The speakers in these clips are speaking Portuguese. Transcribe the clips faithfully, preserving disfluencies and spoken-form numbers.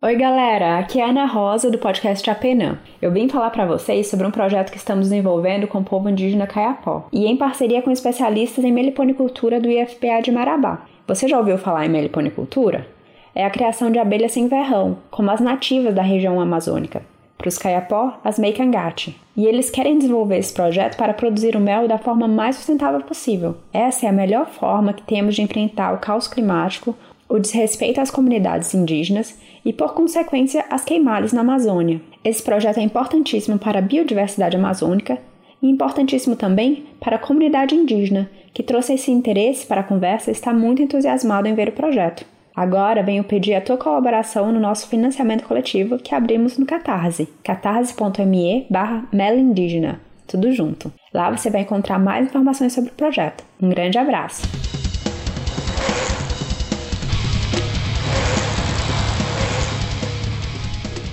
Oi galera, aqui é a Ana Rosa do podcast Apenã. Eu vim falar para vocês sobre um projeto que estamos desenvolvendo com o povo indígena Caiapó e em parceria com especialistas em meliponicultura do I F P A de Marabá. Você já ouviu falar em meliponicultura? É a criação de abelhas sem verrão, como as nativas da região amazônica. Para os Caiapó, as meikangate. E eles querem desenvolver esse projeto para produzir o mel da forma mais sustentável possível. Essa é a melhor forma que temos de enfrentar o caos climático, o desrespeito às comunidades indígenas e, por consequência, às queimadas na Amazônia. Esse projeto é importantíssimo para a biodiversidade amazônica e importantíssimo também para a comunidade indígena, que trouxe esse interesse para a conversa e está muito entusiasmado em ver o projeto. Agora venho pedir a tua colaboração no nosso financiamento coletivo que abrimos no Catarse, catarse.me barra melindígena, tudo junto. Lá você vai encontrar mais informações sobre o projeto. Um grande abraço!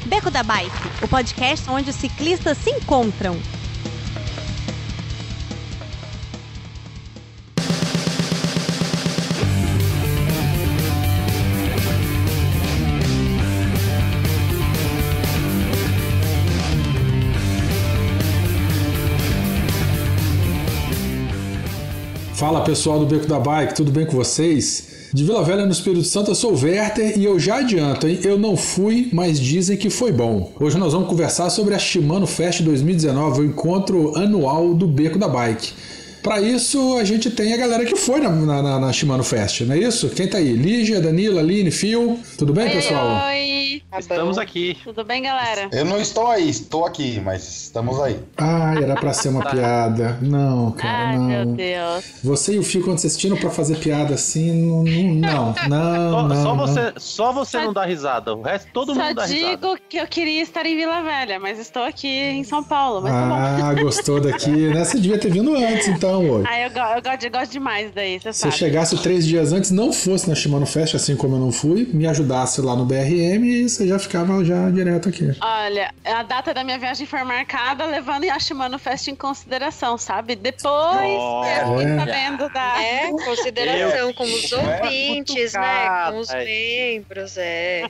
Beco da Bike, o podcast onde os ciclistas se encontram. Fala pessoal do Beco da Bike, tudo bem com vocês? De Vila Velha, no Espírito Santo, eu sou o Werther e eu já adianto, hein? Eu não fui, mas dizem que foi bom. Hoje nós vamos conversar sobre a Shimano Fest dois mil e dezenove, o encontro anual do Beco da Bike. Para isso, a gente tem a galera que foi na, na, na Shimano Fest, não é isso? Quem tá aí? Lígia, Danilo, Aline, Phil. Tudo bem, pessoal? Oi! Estamos aqui. Tudo bem, galera? Eu não estou aí, estou aqui, mas estamos aí. Ah, era para ser uma piada. Não, cara, Ai, não. Ai, meu Deus. Você e o Phil, quando vocês tiram para fazer piada assim, não, não, não, não. Só, só não. você, só você só, não dá risada, o resto todo mundo dá risada. Só digo que eu queria estar em Vila Velha, mas estou aqui em São Paulo, mas tá bom. Ah, gostou daqui, né? Você devia ter vindo antes, então. Ah, eu, go- eu, gosto, eu gosto demais daí, você sabe. Se eu chegasse três dias antes, não fosse na Shimano Fest, assim como eu não fui, me ajudasse lá no B R M, você já ficava já direto aqui. Olha, a data da minha viagem foi marcada levando a Shimano Fest em consideração, sabe? Depois oh, eu fiquei é. sabendo da... É, consideração eu, com os ouvintes, né? Com os membros, é.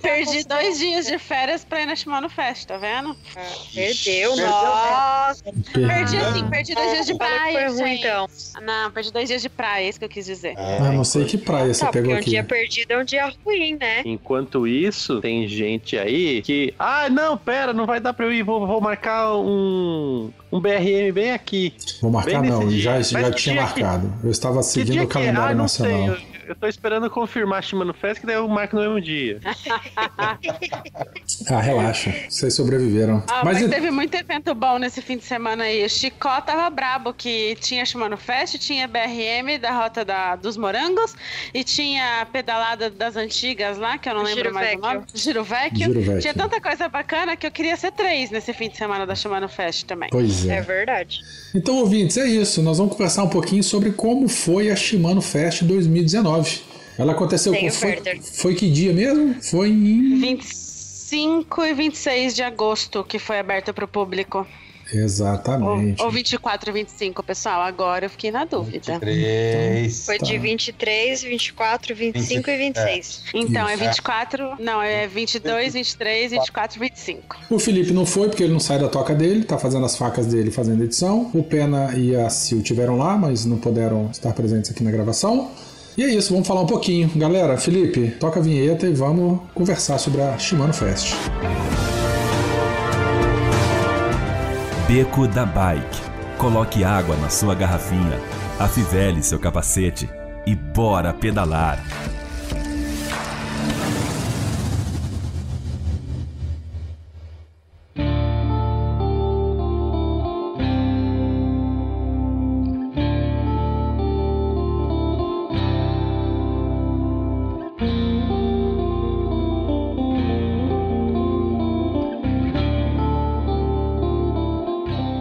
Perdi dois dias de férias pra ir na Shimano Fest, tá vendo? Ah, perdeu, nossa! Perdeu. Perdi assim, perdi dois dias de praia, foi ruim, então. Não, perdi dois dias de praia, é isso que eu quis dizer. Ah, não sei que praia você tá, pegou aqui. Um dia perdido é um dia ruim, né? Enquanto isso, tem gente aí que... Ah, não, pera, não vai dar pra eu ir, vou, vou marcar um, um B R M bem aqui. Vou marcar não, já, já tinha marcado. Que... Eu estava seguindo o calendário ah, nacional. Sei, eu... Eu tô esperando confirmar a Shimano Fest, que daí eu marco no mesmo dia. Ah, relaxa. Vocês sobreviveram. Ah, mas mas e... teve muito evento bom nesse fim de semana aí. O Chicó tava brabo, que tinha Shimano Fest, tinha B R M da Rota da, dos Morangos, e tinha Pedalada das Antigas lá, que eu não lembro Giro mais Vecchio. o nome. Giro Vecchio. Giro Vecchio. Tinha tanta coisa bacana que eu queria ser três nesse fim de semana da Shimano Fest também. Pois é. É verdade. Então, ouvintes, é isso. Nós vamos conversar um pouquinho sobre como foi a Shimano Fest dois mil e dezenove. Ela aconteceu com, foi, foi que dia mesmo? Foi em vinte e cinco e vinte e seis de agosto que foi aberta para o público. Exatamente. Ou, ou vinte e quatro e vinte e cinco, pessoal. Agora eu fiquei na dúvida. vinte e três, foi tá. de vinte e três, vinte e quatro, vinte e cinco e vinte e seis. É. Então é vinte e quatro, não, é vinte e dois, vinte e três, vinte e quatro e vinte e cinco. O Felipe não foi porque ele não sai da toca dele, tá fazendo as facas dele, fazendo edição. O Pena e a Sil tiveram lá, mas não puderam estar presentes aqui na gravação. E é isso, vamos falar um pouquinho. Galera, Felipe, toca a vinheta e vamos conversar sobre a Shimano Fest. Beco da Bike. Coloque água na sua garrafinha, afivele seu capacete e bora pedalar.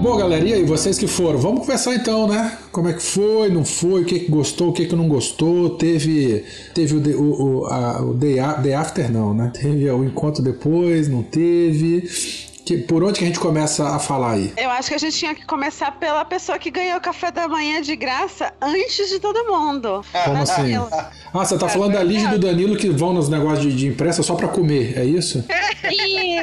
Bom, galera, e aí, vocês que foram? Vamos conversar então, né? Como é que foi, não foi, o que que gostou, o que que não gostou, teve, teve o, o, o, a, o day, a, day after não, né? Teve o encontro depois, não teve... Que, por onde que a gente começa a falar aí? Eu acho que a gente tinha que começar pela pessoa que ganhou o café da manhã de graça antes de todo mundo. Como assim? Ah, você tá é falando verdade. Da Lígia e do Danilo que vão nos negócios de, de imprensa só pra comer, é isso?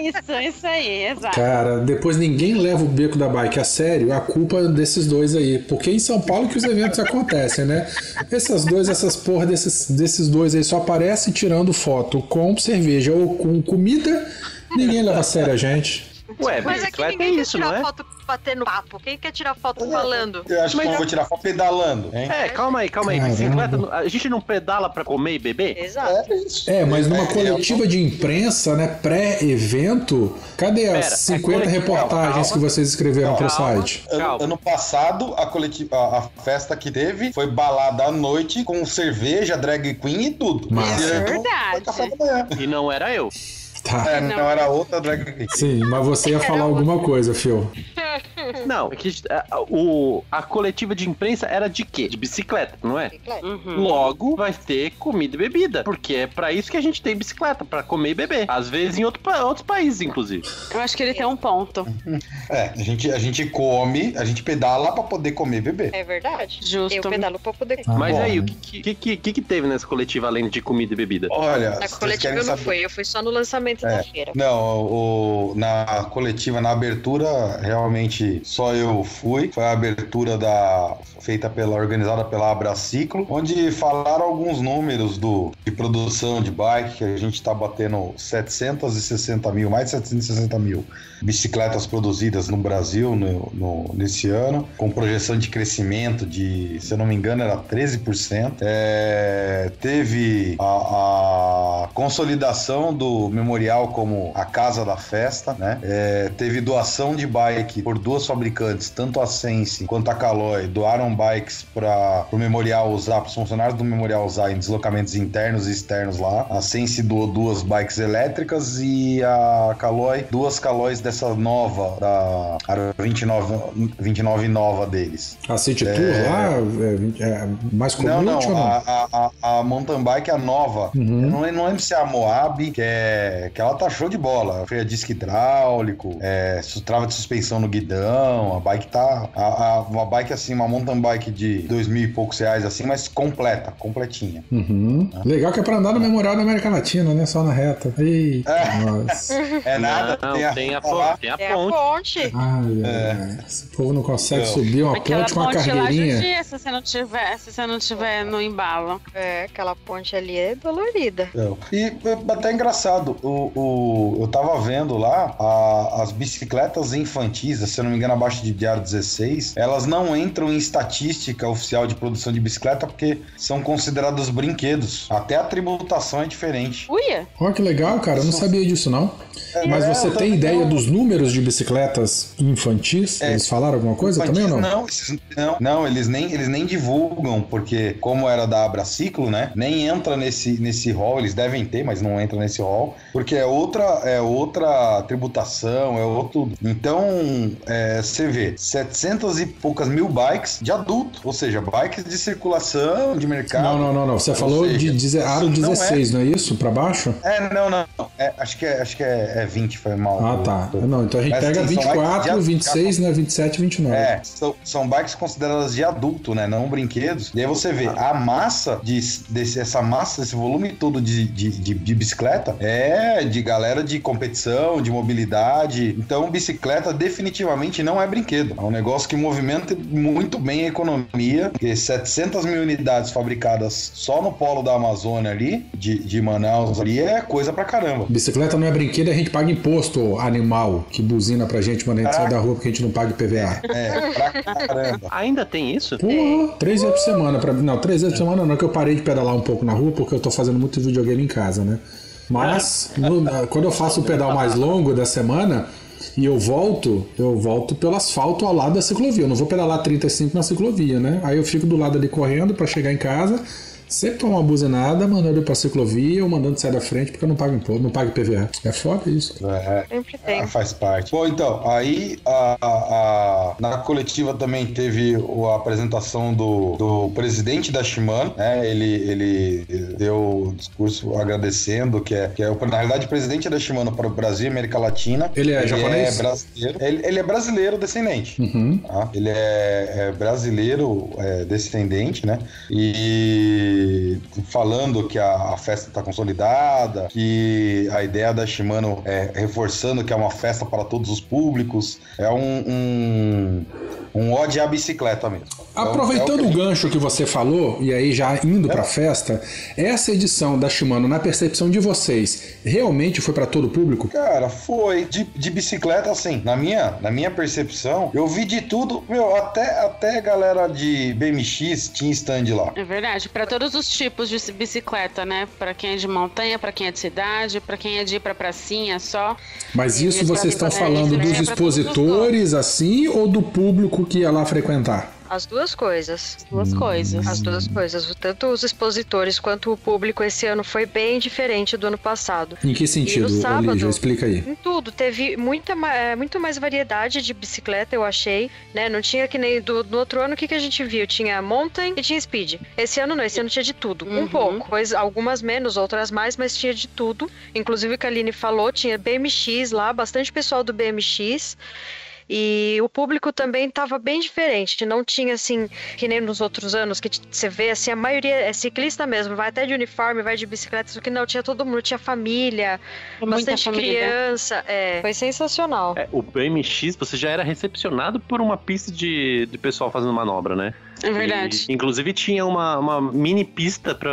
Isso, isso aí, exato. Cara, depois ninguém leva o Beco da Bike a sério, a culpa desses dois aí. Porque em São Paulo que os eventos acontecem, né? Essas dois, essas porra desses, desses dois aí só aparecem tirando foto com cerveja ou com comida, ninguém leva a sério a gente. Ué, mas aqui é ninguém quer isso, tirar foto é? Batendo papo. Quem quer tirar foto é, falando? Eu acho que eu vou tirar foto pedalando, hein? É, calma aí, calma aí. Bicicleta, a gente não pedala pra comer e beber? Exato. É, é mas numa é, coletiva é, de imprensa, né, pré-evento, cadê as pera, cinquenta é reportagens calma, que vocês escreveram calma, pro site? Calma. Ano passado, a, coletiva, a festa que teve foi balada à noite com cerveja, drag queen e tudo. Mas é verdade. E não era eu. Tá. É, não, era outra drag queen. Sim, mas você ia falar alguma coisa, Phil. Não, é que a, o, a coletiva de imprensa era de quê? De bicicleta, não é? Bicicleta. Uhum. Logo, vai ter comida e bebida, porque é pra isso que a gente tem bicicleta, pra comer e beber. Às vezes em outro, outros países, inclusive. Eu acho que ele tem um ponto. É, a gente, a gente come, a gente pedala pra poder comer e beber. É verdade. Justo. Eu pedalo pra poder comer. Ah, mas bom. Aí, o que que, que, que que teve nessa coletiva, além de comida e bebida? Olha, na coletiva eu não saber... fui, eu fui só no lançamento. É. Não, o, na coletiva, na abertura, realmente só eu fui. Foi a abertura da, feita pela, organizada pela Abraciclo, onde falaram alguns números do, de produção de bike, que a gente tá batendo setecentos e sessenta mil, mais de setecentos e sessenta mil bicicletas produzidas no Brasil no, no, nesse ano, com projeção de crescimento de, se eu não me engano, era treze por cento. É, teve a, a consolidação do memorial como a casa da festa, né? É, teve doação de bike por duas fabricantes, tanto a Sense quanto a Caloi, doaram bikes para o memorial usar, para os funcionários do memorial usar em deslocamentos internos e externos lá. A Sense doou duas bikes elétricas e a Caloi, duas Calois dessa nova, da vinte e nove, vinte e nove nova deles. A City é, Tour lá? É, é mais comum? Não, não, ou não? A, a, a mountain bike, a nova. Uhum. Eu não, não lembro se é a Moab, que é que ela tá show de bola, freio a disco hidráulico, é, trava de suspensão no guidão, a bike tá a, a, uma bike assim, uma mountain bike de dois mil e poucos reais assim, mas completa, completinha. Uhum. Né? Legal que é pra andar no memorial da América Latina, né? Só na reta. Eita, é. Nossa. É nada, não, tem, a, tem, a ponte, tem a ponte. Ah, é. É. Esse povo não consegue então subir uma aquela ponte com uma carreirinha. Lá judia, se você não tiver, se você não tiver no embalo. É, aquela ponte ali é dolorida. Então, e até engraçado, o O, o, eu tava vendo lá a, as bicicletas infantis, se eu não me engano, abaixo de diário dezesseis, elas não entram em estatística oficial de produção de bicicleta porque são consideradas brinquedos. Até a tributação é diferente. Uia! Olha que legal, cara. Eu não sabia disso, não. É, mas você é, tem ideia não. dos números de bicicletas infantis? É, eles falaram alguma coisa também ou não? Não, esses, não, não eles, nem, eles nem divulgam, porque como era da Abraciclo, né? Nem entra nesse, nesse hall, eles devem ter, mas não entra nesse hall, porque que é outra, é outra tributação, é outro... Então, é, você vê, setecentos e poucas mil bikes de adulto, ou seja, bikes de circulação, de mercado... Não, não, não, não. Você ou falou seja, de dezesseis, não é, não é isso? Pra baixo? É, não, não. É, acho que, é, acho que é, é vinte, foi mal. Ah, eu, tá. Tô... Não, então a gente mas, pega assim, vinte e quatro, vinte e seis, né, vinte e sete, vinte e nove. É, são, são bikes consideradas de adulto, né, não brinquedos. E aí você vê, a massa, de, desse, essa massa, esse volume todo de, de, de, de bicicleta é de galera de competição, de mobilidade. Então, bicicleta definitivamente não é brinquedo. É um negócio que movimenta muito bem a economia. Porque setecentas mil unidades fabricadas só no polo da Amazônia ali, de, de Manaus ali, é coisa pra caramba. Bicicleta não é brinquedo, a gente paga imposto, animal, que buzina pra gente quando a gente sai da rua porque a gente não paga I P V A. É, pra caramba. Ainda tem isso? Porra, três vezes por semana. Pra... Não, três vezes por semana não, que eu parei de pedalar um pouco na rua porque eu tô fazendo muito videogame em casa, né? Mas, no, quando eu faço o pedal mais longo da semana e eu volto, eu volto pelo asfalto ao lado da ciclovia. Eu não vou pedalar trinta e cinco na ciclovia, né? Aí eu fico do lado ali correndo para chegar em casa, Sempre toma uma buzinada, mandando eu pra ciclovia ou mandando sair da frente porque eu não pago imposto, não pago I P V A. É foda isso. É, sempre tem. Faz parte. Bom, então, aí a, a, a, na coletiva também teve a apresentação do, do presidente da Shimano, né? Ele, ele deu um discurso agradecendo, que é, que é na realidade o presidente da Shimano para o Brasil e América Latina. Ele é ele japonês? É brasileiro. Ele, ele é brasileiro descendente. Uhum. Tá? Ele é, é brasileiro é, descendente, né? E falando que a, a festa está consolidada, que a ideia da Shimano é reforçando que é uma festa para todos os públicos, é um, um, um ódio à bicicleta mesmo. Aproveitando é o, é o, que... o gancho que você falou, e aí já indo é. para a festa, essa edição da Shimano, na percepção de vocês, realmente foi para todo o público? Cara, foi. De, de bicicleta, assim, na minha, na minha percepção, eu vi de tudo, meu, até, até a galera de B M X tinha stand lá. É verdade, para todos os tipos de bicicleta, né? Para quem é de montanha, para quem é de cidade, para quem é de ir para pracinha só. Mas isso vocês estão falando dos expositores, assim, ou do público que ia lá frequentar? As duas coisas. As duas coisas. As duas coisas. Tanto os expositores quanto o público esse ano foi bem diferente do ano passado. Em que sentido, Lígia? Explica aí. Em tudo. Teve muita, muito mais variedade de bicicleta, eu achei. Né? Não tinha que nem do, no outro ano, o que, que a gente viu? Tinha mountain e tinha speed. Esse ano não. Esse ano tinha de tudo. Uhum. Um pouco. Pois algumas menos, outras mais, mas tinha de tudo. Inclusive o que a Aline falou, tinha B M X lá, bastante pessoal do B M X. E o público também estava bem diferente, não tinha assim, que nem nos outros anos, que você vê assim, a maioria é ciclista mesmo, vai até de uniforme, vai de bicicleta, isso que não, tinha todo mundo, tinha família, é bastante família, criança, né? É, foi sensacional. É, o B M X, você já era recepcionado por uma pista de, de pessoal fazendo manobra, né? É verdade. E, inclusive tinha uma, uma mini pista para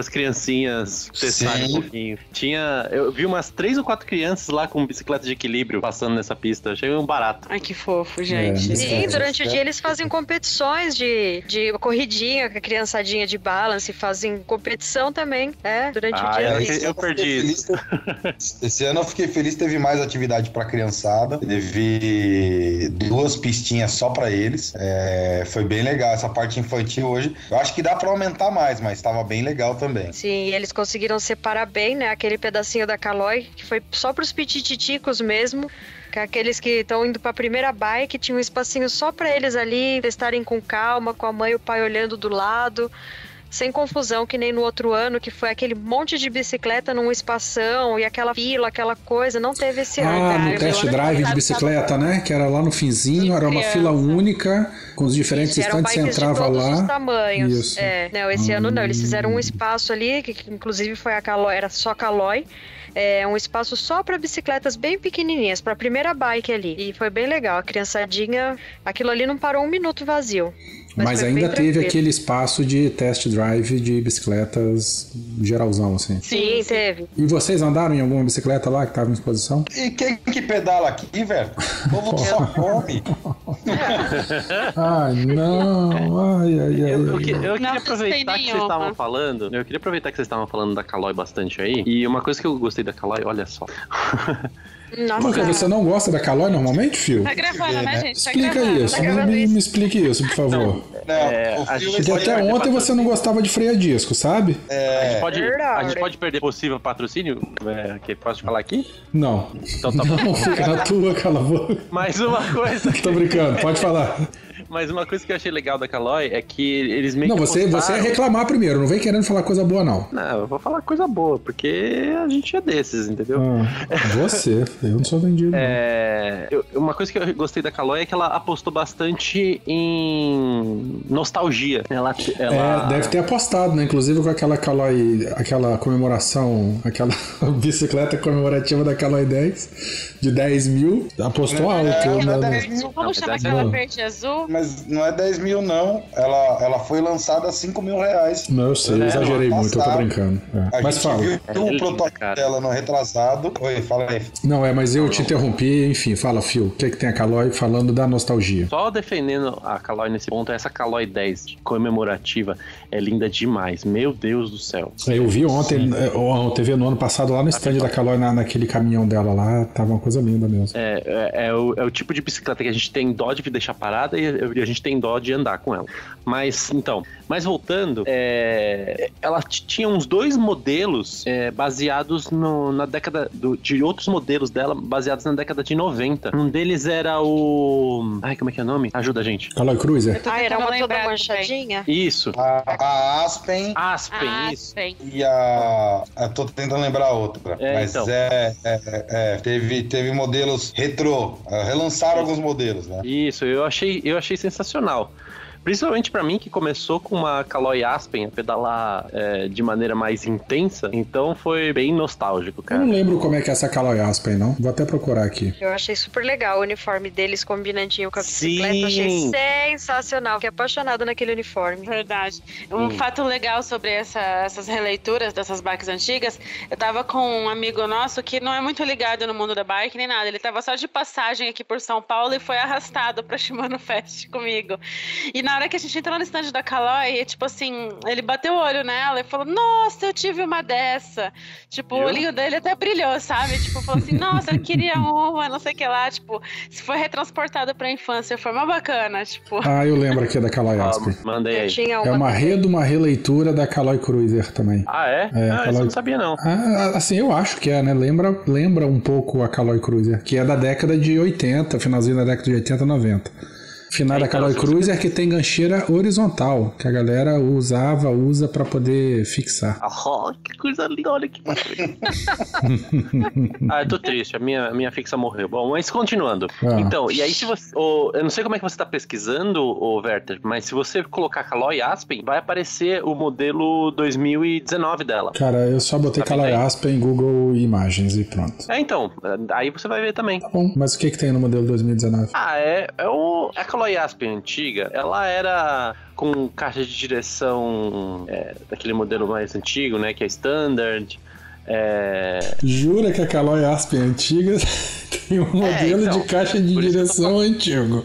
as criancinhas testarem um pouquinho. Tinha, eu vi umas três ou quatro crianças lá com bicicleta de equilíbrio passando nessa pista. Achei um barato. Ai, que fofo, gente. É, sim, é, durante é. o dia eles fazem competições de, de corridinha com a criançadinha de balance, fazem competição também, é, durante ah, o dia. Eu, eu, eu perdi isso. Esse ano eu fiquei feliz, teve mais atividade para criançada. Teve duas pistinhas só para eles. É, foi bem legal. Essa parte infantil hoje, eu acho que dá pra aumentar mais, mas tava bem legal também. Sim, eles conseguiram separar bem, né, aquele pedacinho da Caloi, que foi só pros pitititicos mesmo, que aqueles que estão indo pra primeira bike, tinha um espacinho só pra eles ali, testarem com calma, com a mãe e o pai olhando do lado, sem confusão, que nem no outro ano, que foi aquele monte de bicicleta num espação e aquela fila, aquela coisa, não teve esse ano. Ah, no test drive de bicicleta, né? Que era lá no finzinho, era uma fila única, com os diferentes estantes, você entrava lá. Eram bikes de todos os tamanhos. É, não, esse ano não, eles fizeram um espaço ali, que inclusive foi a Caloi, era só Caloi. É um espaço só para bicicletas bem pequenininhas, para a primeira bike ali. E foi bem legal, a criançadinha, aquilo ali não parou um minuto vazio. Mas, mas ainda teve aquele espaço de test drive de bicicletas geralzão, assim. Sim, teve. E vocês andaram em alguma bicicleta lá que estava em exposição? E quem que pedala aqui, velho? O povo só come. Ai, não. Ai, ai, ai. Eu, eu, eu queria não, aproveitar que vocês estavam falando. Eu queria aproveitar que vocês estavam falando da Caloi bastante aí. E uma coisa que eu gostei da Caloi, olha só. Nossa. Porque você não gosta da Caloi normalmente, Phil? Tá gravando, é, né, gente? Tá explica gravando, isso. Tá gravando me, isso. Me explique isso, por favor. Não, é, porque até ontem você não gostava de freio a disco, sabe? É. A, gente pode, a gente pode perder possível patrocínio? É, que posso te falar aqui? Não. Então tá bom. Não, fica na tua, cala a boca. Mais uma coisa. Tô brincando, pode falar. Mas uma coisa que eu achei legal da Caloi é que eles meio não, que apostaram... Não, você é reclamar primeiro, não vem querendo falar coisa boa, não. Não, eu vou falar coisa boa, porque a gente é desses, entendeu? Ah, você, eu não sou vendido. É... Eu, uma coisa que eu gostei da Caloi é que ela apostou bastante em nostalgia. Ela, ela... É, deve ter apostado, né? Inclusive com aquela Caloi, aquela comemoração, aquela bicicleta comemorativa da Caloi dez, de dez mil, apostou alto. É, né? dez mil. Vamos chamar aquela verde azul? Mas não é dez mil, não. Ela, ela foi lançada a cinco mil reais. Não, eu sei, eu exagerei muito, eu tô brincando. É. Mas fala. Viu o protótipo dela no retrasado. Oi, fala aí. Não, é, mas eu te interrompi, enfim, fala, Phil. O que é que tem a Caloi falando da nostalgia? Só defendendo a Caloi nesse ponto, essa Caloi dez comemorativa é linda demais. Meu Deus do céu. Eu vi ontem, eu teve no ano passado lá no stand da Caloi, na, naquele caminhão dela lá, tava uma coisa linda mesmo. É, é, é, o, é o tipo de bicicleta que a gente tem dó de deixar parada e a gente tem dó de andar com ela. Mas, então, mas voltando, é, ela tinha uns dois modelos é, baseados no, na década, do, de outros modelos dela, baseados na década de noventa. Um deles era o... Ai, como é que é o nome? Ajuda, gente. Caloi Cruiser. Ah, era uma toda manchadinha? Isso. A, a Aspen. Aspen, a isso. Aspen. E a... Eu tô tentando lembrar a outra. É, mas então. é, é, é... Teve, teve modelos retrô. Relançaram alguns modelos, né? Isso, eu achei, eu achei sensacional. Principalmente pra mim, que começou com uma Caloi Aspen a pedalar é, de maneira mais intensa. Então foi bem nostálgico, cara. Eu não lembro como é que é essa Caloi Aspen, não. Vou até procurar aqui. Eu achei super legal o uniforme deles, combinadinho com a bicicleta. Sim. Achei sensacional. Fiquei apaixonado naquele uniforme. Verdade. Um Sim. fato legal sobre essa, essas releituras dessas bikes antigas, eu tava com um amigo nosso que não é muito ligado no mundo da bike nem nada. Ele tava só de passagem aqui por São Paulo e foi arrastado pra Shimano Fest comigo. E na hora que a gente entrou no stand da Caloi, tipo assim, ele bateu o olho nela e falou, nossa, eu tive uma dessa. Tipo, eu? O olhinho dele até brilhou, sabe? Tipo, falou assim, nossa, eu queria uma, não sei o que lá. Tipo, se foi retransportado pra infância, foi uma bacana, tipo. Ah, eu lembro aqui da Caloi Aspen. Ah, mandei aí. É uma, re, uma releitura da Caloi Cruiser também. Ah, é? é ah, Caloi... isso eu não sabia, não. Ah, assim, eu acho que é, né? Lembra, lembra um pouco a Caloi Cruiser, que é da década de oitenta, finalzinho da década de oitenta, noventa. Final da Caloi Cruiser, que tem gancheira horizontal, que a galera usava, usa pra poder fixar. Oh, que coisa linda, olha que Ah, eu tô triste, a minha, minha fixa morreu. Bom, mas continuando. Ah. Então, e aí se você... Oh, eu não sei como é que você tá pesquisando, oh, Werther, mas se você colocar Caloi Aspen, vai aparecer o modelo dois mil e dezenove dela. Cara, eu só botei tá Caloi Aspen, Google Imagens e pronto. É, então, aí você vai ver também. Tá bom, mas o que que tem no modelo dois mil e dezenove? Ah, é, é o... É a Caloi Aspen antiga, ela era com caixa de direção é, daquele modelo mais antigo, né, que é standard. É... Jura que a Caloi Aspen antiga tem um modelo é, então, de caixa de direção tô... antigo.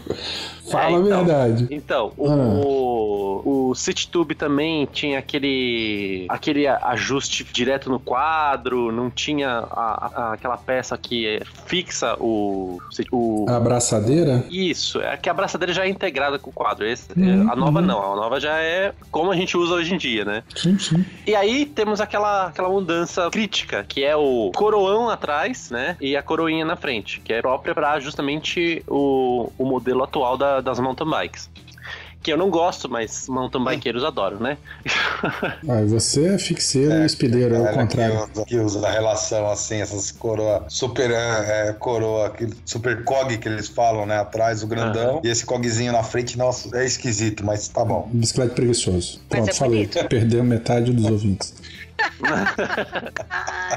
Fala é, então, a verdade. Então, o, ah. o, o City Tube também tinha aquele, aquele ajuste direto no quadro, não tinha a, a, aquela peça que fixa o, o... A abraçadeira? Isso, é que a abraçadeira já é integrada com o quadro. Esse, hum, a nova hum. não, a nova já é como a gente usa hoje em dia, né? Sim, sim. E aí temos aquela, aquela mudança crítica, que é o coroão atrás, né? E a coroinha na frente, que é própria para justamente o, o modelo atual da das mountain bikes, que eu não gosto, mas mountain bikeiros é. adoram, né? Ah, você é fixeiro e é, espideiro, é o contrário. Que usa, que usa a relação, assim, essas coroa super é, coroa, aquele super cog que eles falam, né? Atrás, o grandão, uhum. e esse cogzinho na frente, nossa, é esquisito, mas tá bom. Bicicleta preguiçoso. Pronto, é falei. Perdeu metade dos ouvintes.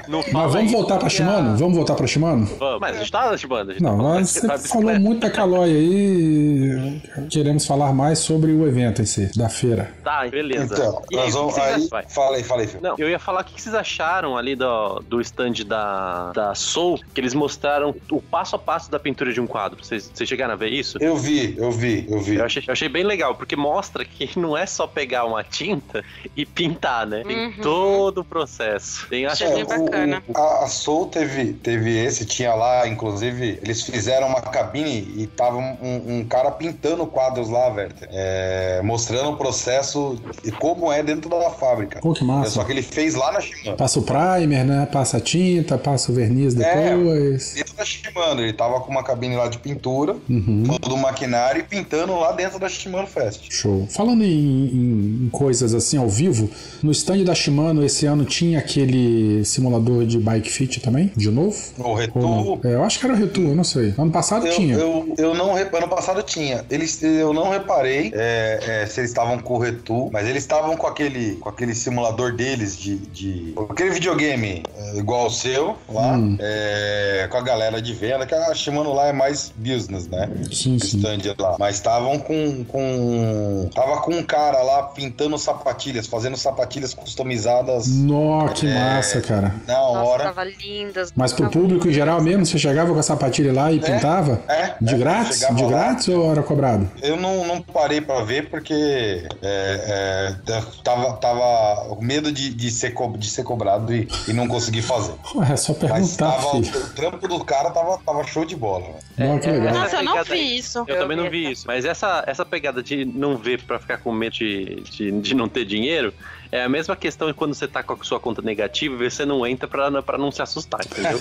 Não, mas vamos voltar pra Shimano? Vamos voltar pra Shimano? Vamos, mas a gente tá na Shimano. Não, nós você falou muito da Caloi aí. Queremos falar mais sobre o evento em si, da feira. Tá, beleza. Então, e nós vamos. Aí, aí, fala aí, fala aí, Phil. Não, eu ia falar o que vocês acharam ali do, do stand da, da Soul, que eles mostraram o passo a passo da pintura de um quadro. Vocês, vocês chegaram a ver isso? Eu vi, eu vi, eu vi. Eu achei, eu achei bem legal, porque mostra que não é só pegar uma tinta e pintar, né? Tem uhum. todo do processo. Tem, acho é, bem bacana. O, a, a Soul teve, teve esse, tinha lá, inclusive, eles fizeram uma cabine e tava um, um cara pintando quadros lá, velho. É, mostrando o processo e como é dentro da fábrica. Pô, que massa. É só que ele fez lá na Shimano. Passa o primer, né? Passa a tinta, passa o verniz depois. É, dentro da Shimano. Ele tava com uma cabine lá de pintura, uhum. todo o maquinário e pintando lá dentro da Shimano Fest. Show. Falando em, em coisas assim ao vivo, no stand da Shimano esse ano tinha aquele simulador de bike fit também, de novo? O Retu? É, eu acho que era o Retu, eu não sei. Ano passado eu, tinha. Eu, eu não reparei, ano passado tinha. Eles, eu não reparei é, é, se eles estavam com o Retu, mas eles estavam com aquele, com aquele simulador deles de, de aquele videogame é, igual ao seu, lá, hum. é, com a galera de venda, que a Shimano lá é mais business, né? Sim, sim. Stand lá. Mas estavam com, com tava com um cara lá pintando sapatilhas, fazendo sapatilhas customizadas fotos. Nossa, que é, massa, cara. Da hora. Nossa, tava lindas. Mas pro público em geral mesmo, você chegava com a sapatilha lá e é, pintava? É. De é, grátis? De lá. Grátis ou era cobrado? Eu não, não parei pra ver porque é, é, tava, tava com medo de, de, ser co, de ser cobrado e, e não conseguir fazer. Ué, é só perguntar, tava, filho. O trampo do cara tava, tava show de bola. É, não, que legal. Nossa, eu não vi isso. Eu, eu também vi não vi essa. Isso. Mas essa, essa pegada de não ver pra ficar com medo de, de, de não ter dinheiro... É a mesma questão de quando você tá com a sua conta negativa e você não entra pra, pra não se assustar, entendeu?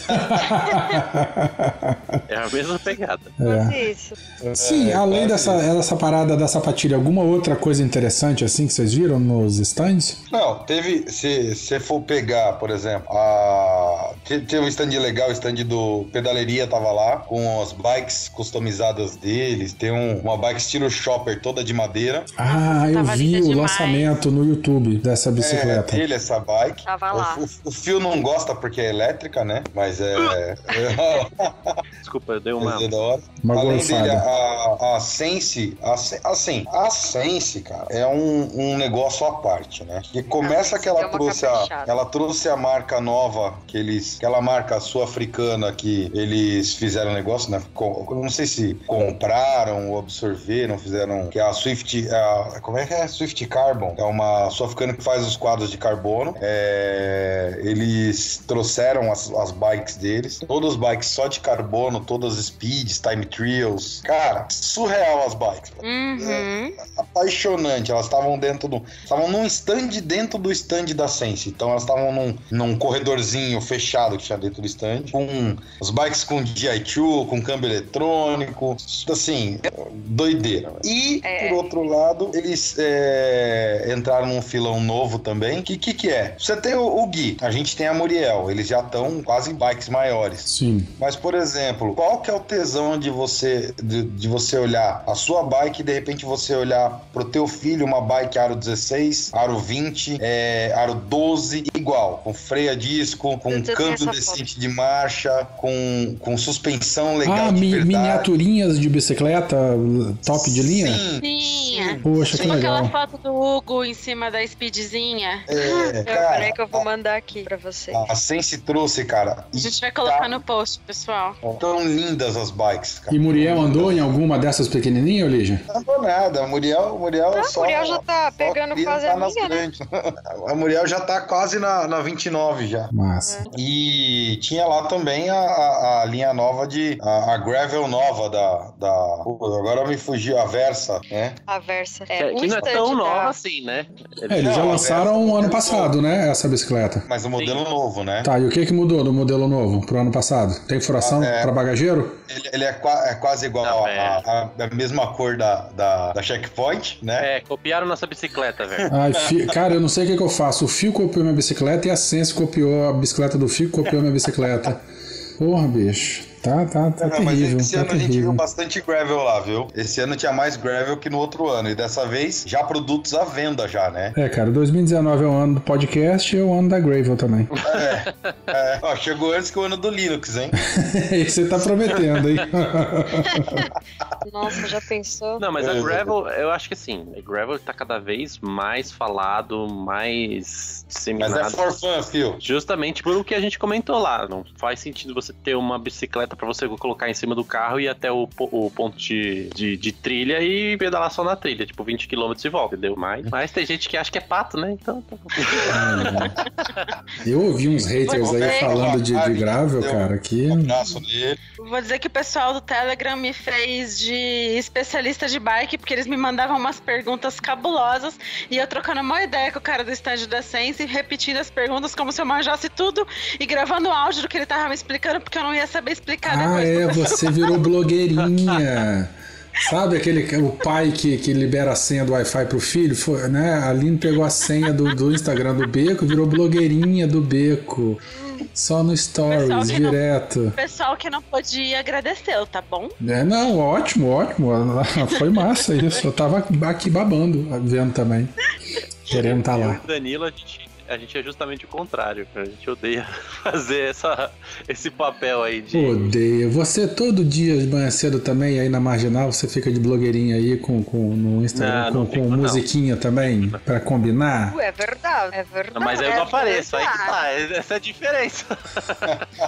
É a mesma pegada. É. Sim, além dessa, dessa parada da sapatilha, alguma outra coisa interessante assim que vocês viram nos stands? Não, teve, se você for pegar, por exemplo, a, teve um stand legal, o stand do Pedaleria tava lá, com as bikes customizadas deles, tem um, uma bike estilo shopper toda de madeira. Ah, eu vi o lançamento no YouTube dessa essa bicicleta. É, ele, essa bike. Tava lá. O, o Phil não gosta porque é elétrica, né? Mas é... Desculpa, eu dei uma... uma Além golfada. Dele, a, a Sense... A, assim, a Sense, cara, é um, um negócio à parte, né? Que começa ah, que ela trouxe a, ela trouxe a marca nova que eles... Aquela marca sul-africana que eles fizeram negócio, né? Com, não sei se compraram ou absorveram, fizeram... Que é a Swift... A, como é que é? Swift Carbon. É uma sul-africana que faz os quadros de carbono. É, eles trouxeram as, as bikes deles, todas as bikes só de carbono, todas speeds, time trials, cara, surreal as bikes, uhum. É, apaixonante, elas estavam dentro do, estavam num stand dentro do stand da Sense, então elas estavam num, num corredorzinho fechado que tinha dentro do stand, com as bikes com D I dois, com câmbio eletrônico, assim, doideira. E, por outro lado, eles é, entraram num filão novo também. Que que que é? Você tem o, o Gui, a gente tem a Muriel, eles já estão quase em bikes maiores. Sim. Mas, por exemplo, qual que é o tesão de você de, de você olhar a sua bike e de repente você olhar pro teu filho uma bike aro dezesseis, aro vinte, é, aro doze, igual, com freio a disco, com câmbio decente foto. De marcha, com, com suspensão legal. Ah, de mi verdade. Miniaturinhas de bicicleta top de linha? Sim. Sim. Poxa, Sim. que legal. Aquela foto do Hugo em cima da speedzinha. É, peraí que eu vou mandar aqui pra vocês. A Sense trouxe, cara. A gente vai colocar tá... no post, pessoal. Tão lindas as bikes, cara. E Muriel andou em alguma dessas pequenininhas, Lígia? Não andou nada. Muriel, Muriel ah, só... A Muriel já tá pegando quase a minha, né? A Muriel já tá quase na, na vinte e nove já. Massa. É. E tinha lá também a, a, a linha nova de... A, a Gravel nova da... da agora me fugiu. A Versa, né? A Versa. É, que não é tão nova da... assim, né? É, eles já lançaram ano passado, né? Essa bicicleta. Mas o modelo Sim. novo, né? Tá, e o que que mudou do modelo novo pro ano passado? Tem furação ah, é, pra bagageiro? Ele, ele é, qua, é quase igual Não, a, é. A, a, a mesma cor da, da, da Checkpoint, né? É, copiaram nossa bicicleta, velho. Ai, fi, cara, eu não sei o que que eu faço. O Phil copiou minha bicicleta e a Sense copiou a bicicleta do Phil, copiou minha bicicleta. Porra, bicho. Tá, tá, tá. Não, terrível, mas esse tá ano terrível. A gente viu bastante gravel lá, viu? Esse ano tinha mais gravel que no outro ano. E dessa vez, já produtos à venda, já, né? É, cara, dois mil e dezenove é o ano do podcast e é o ano da gravel também. É. é. Ó, chegou antes que o ano do Linux, hein? Esse você tá prometendo, hein? Nossa, já pensou? Não, mas a gravel, eu acho que assim, a gravel tá cada vez mais falado, mais disseminado. Mas é for fun, Phil. Justamente pelo que a gente comentou lá. Não faz sentido você ter uma bicicleta pra você colocar em cima do carro e ir até o, o ponto de, de, de trilha e pedalar só na trilha, tipo vinte quilômetros e volta, entendeu? Mas, mas tem gente que acha que é pato, né? Então... Eu ouvi uns haters aí ver. Falando de, de gravel, cara, que... Vou dizer que o pessoal do Telegram me fez de especialista de bike, porque eles me mandavam umas perguntas cabulosas e eu trocando a maior ideia com o cara do stand da Sense, repetindo as perguntas como se eu manjasse tudo e gravando o áudio do que ele tava me explicando, porque eu não ia saber explicar. Ah, é, você virou blogueirinha. Sabe aquele o pai que, que libera a senha do Wi-Fi pro filho? Foi, né? A Aline pegou a senha do, do Instagram do Beco e virou blogueirinha do Beco. Só no Stories, direto. Não, pessoal que não podia agradeceu, tá bom? É, não, ótimo, ótimo. Foi massa isso. Eu tava aqui babando, vendo também. Querendo estar tá lá. Danilo, a gente... A gente é justamente o contrário, cara. A gente odeia fazer essa, esse papel aí de... Odeia. Você todo dia de manhã cedo também, aí na Marginal, você fica de blogueirinha aí com, com, no Instagram, não, com, não fico, com musiquinha não. também, pra combinar? É verdade, é verdade. Mas aí eu não apareço, é aí que tá. Essa é a diferença.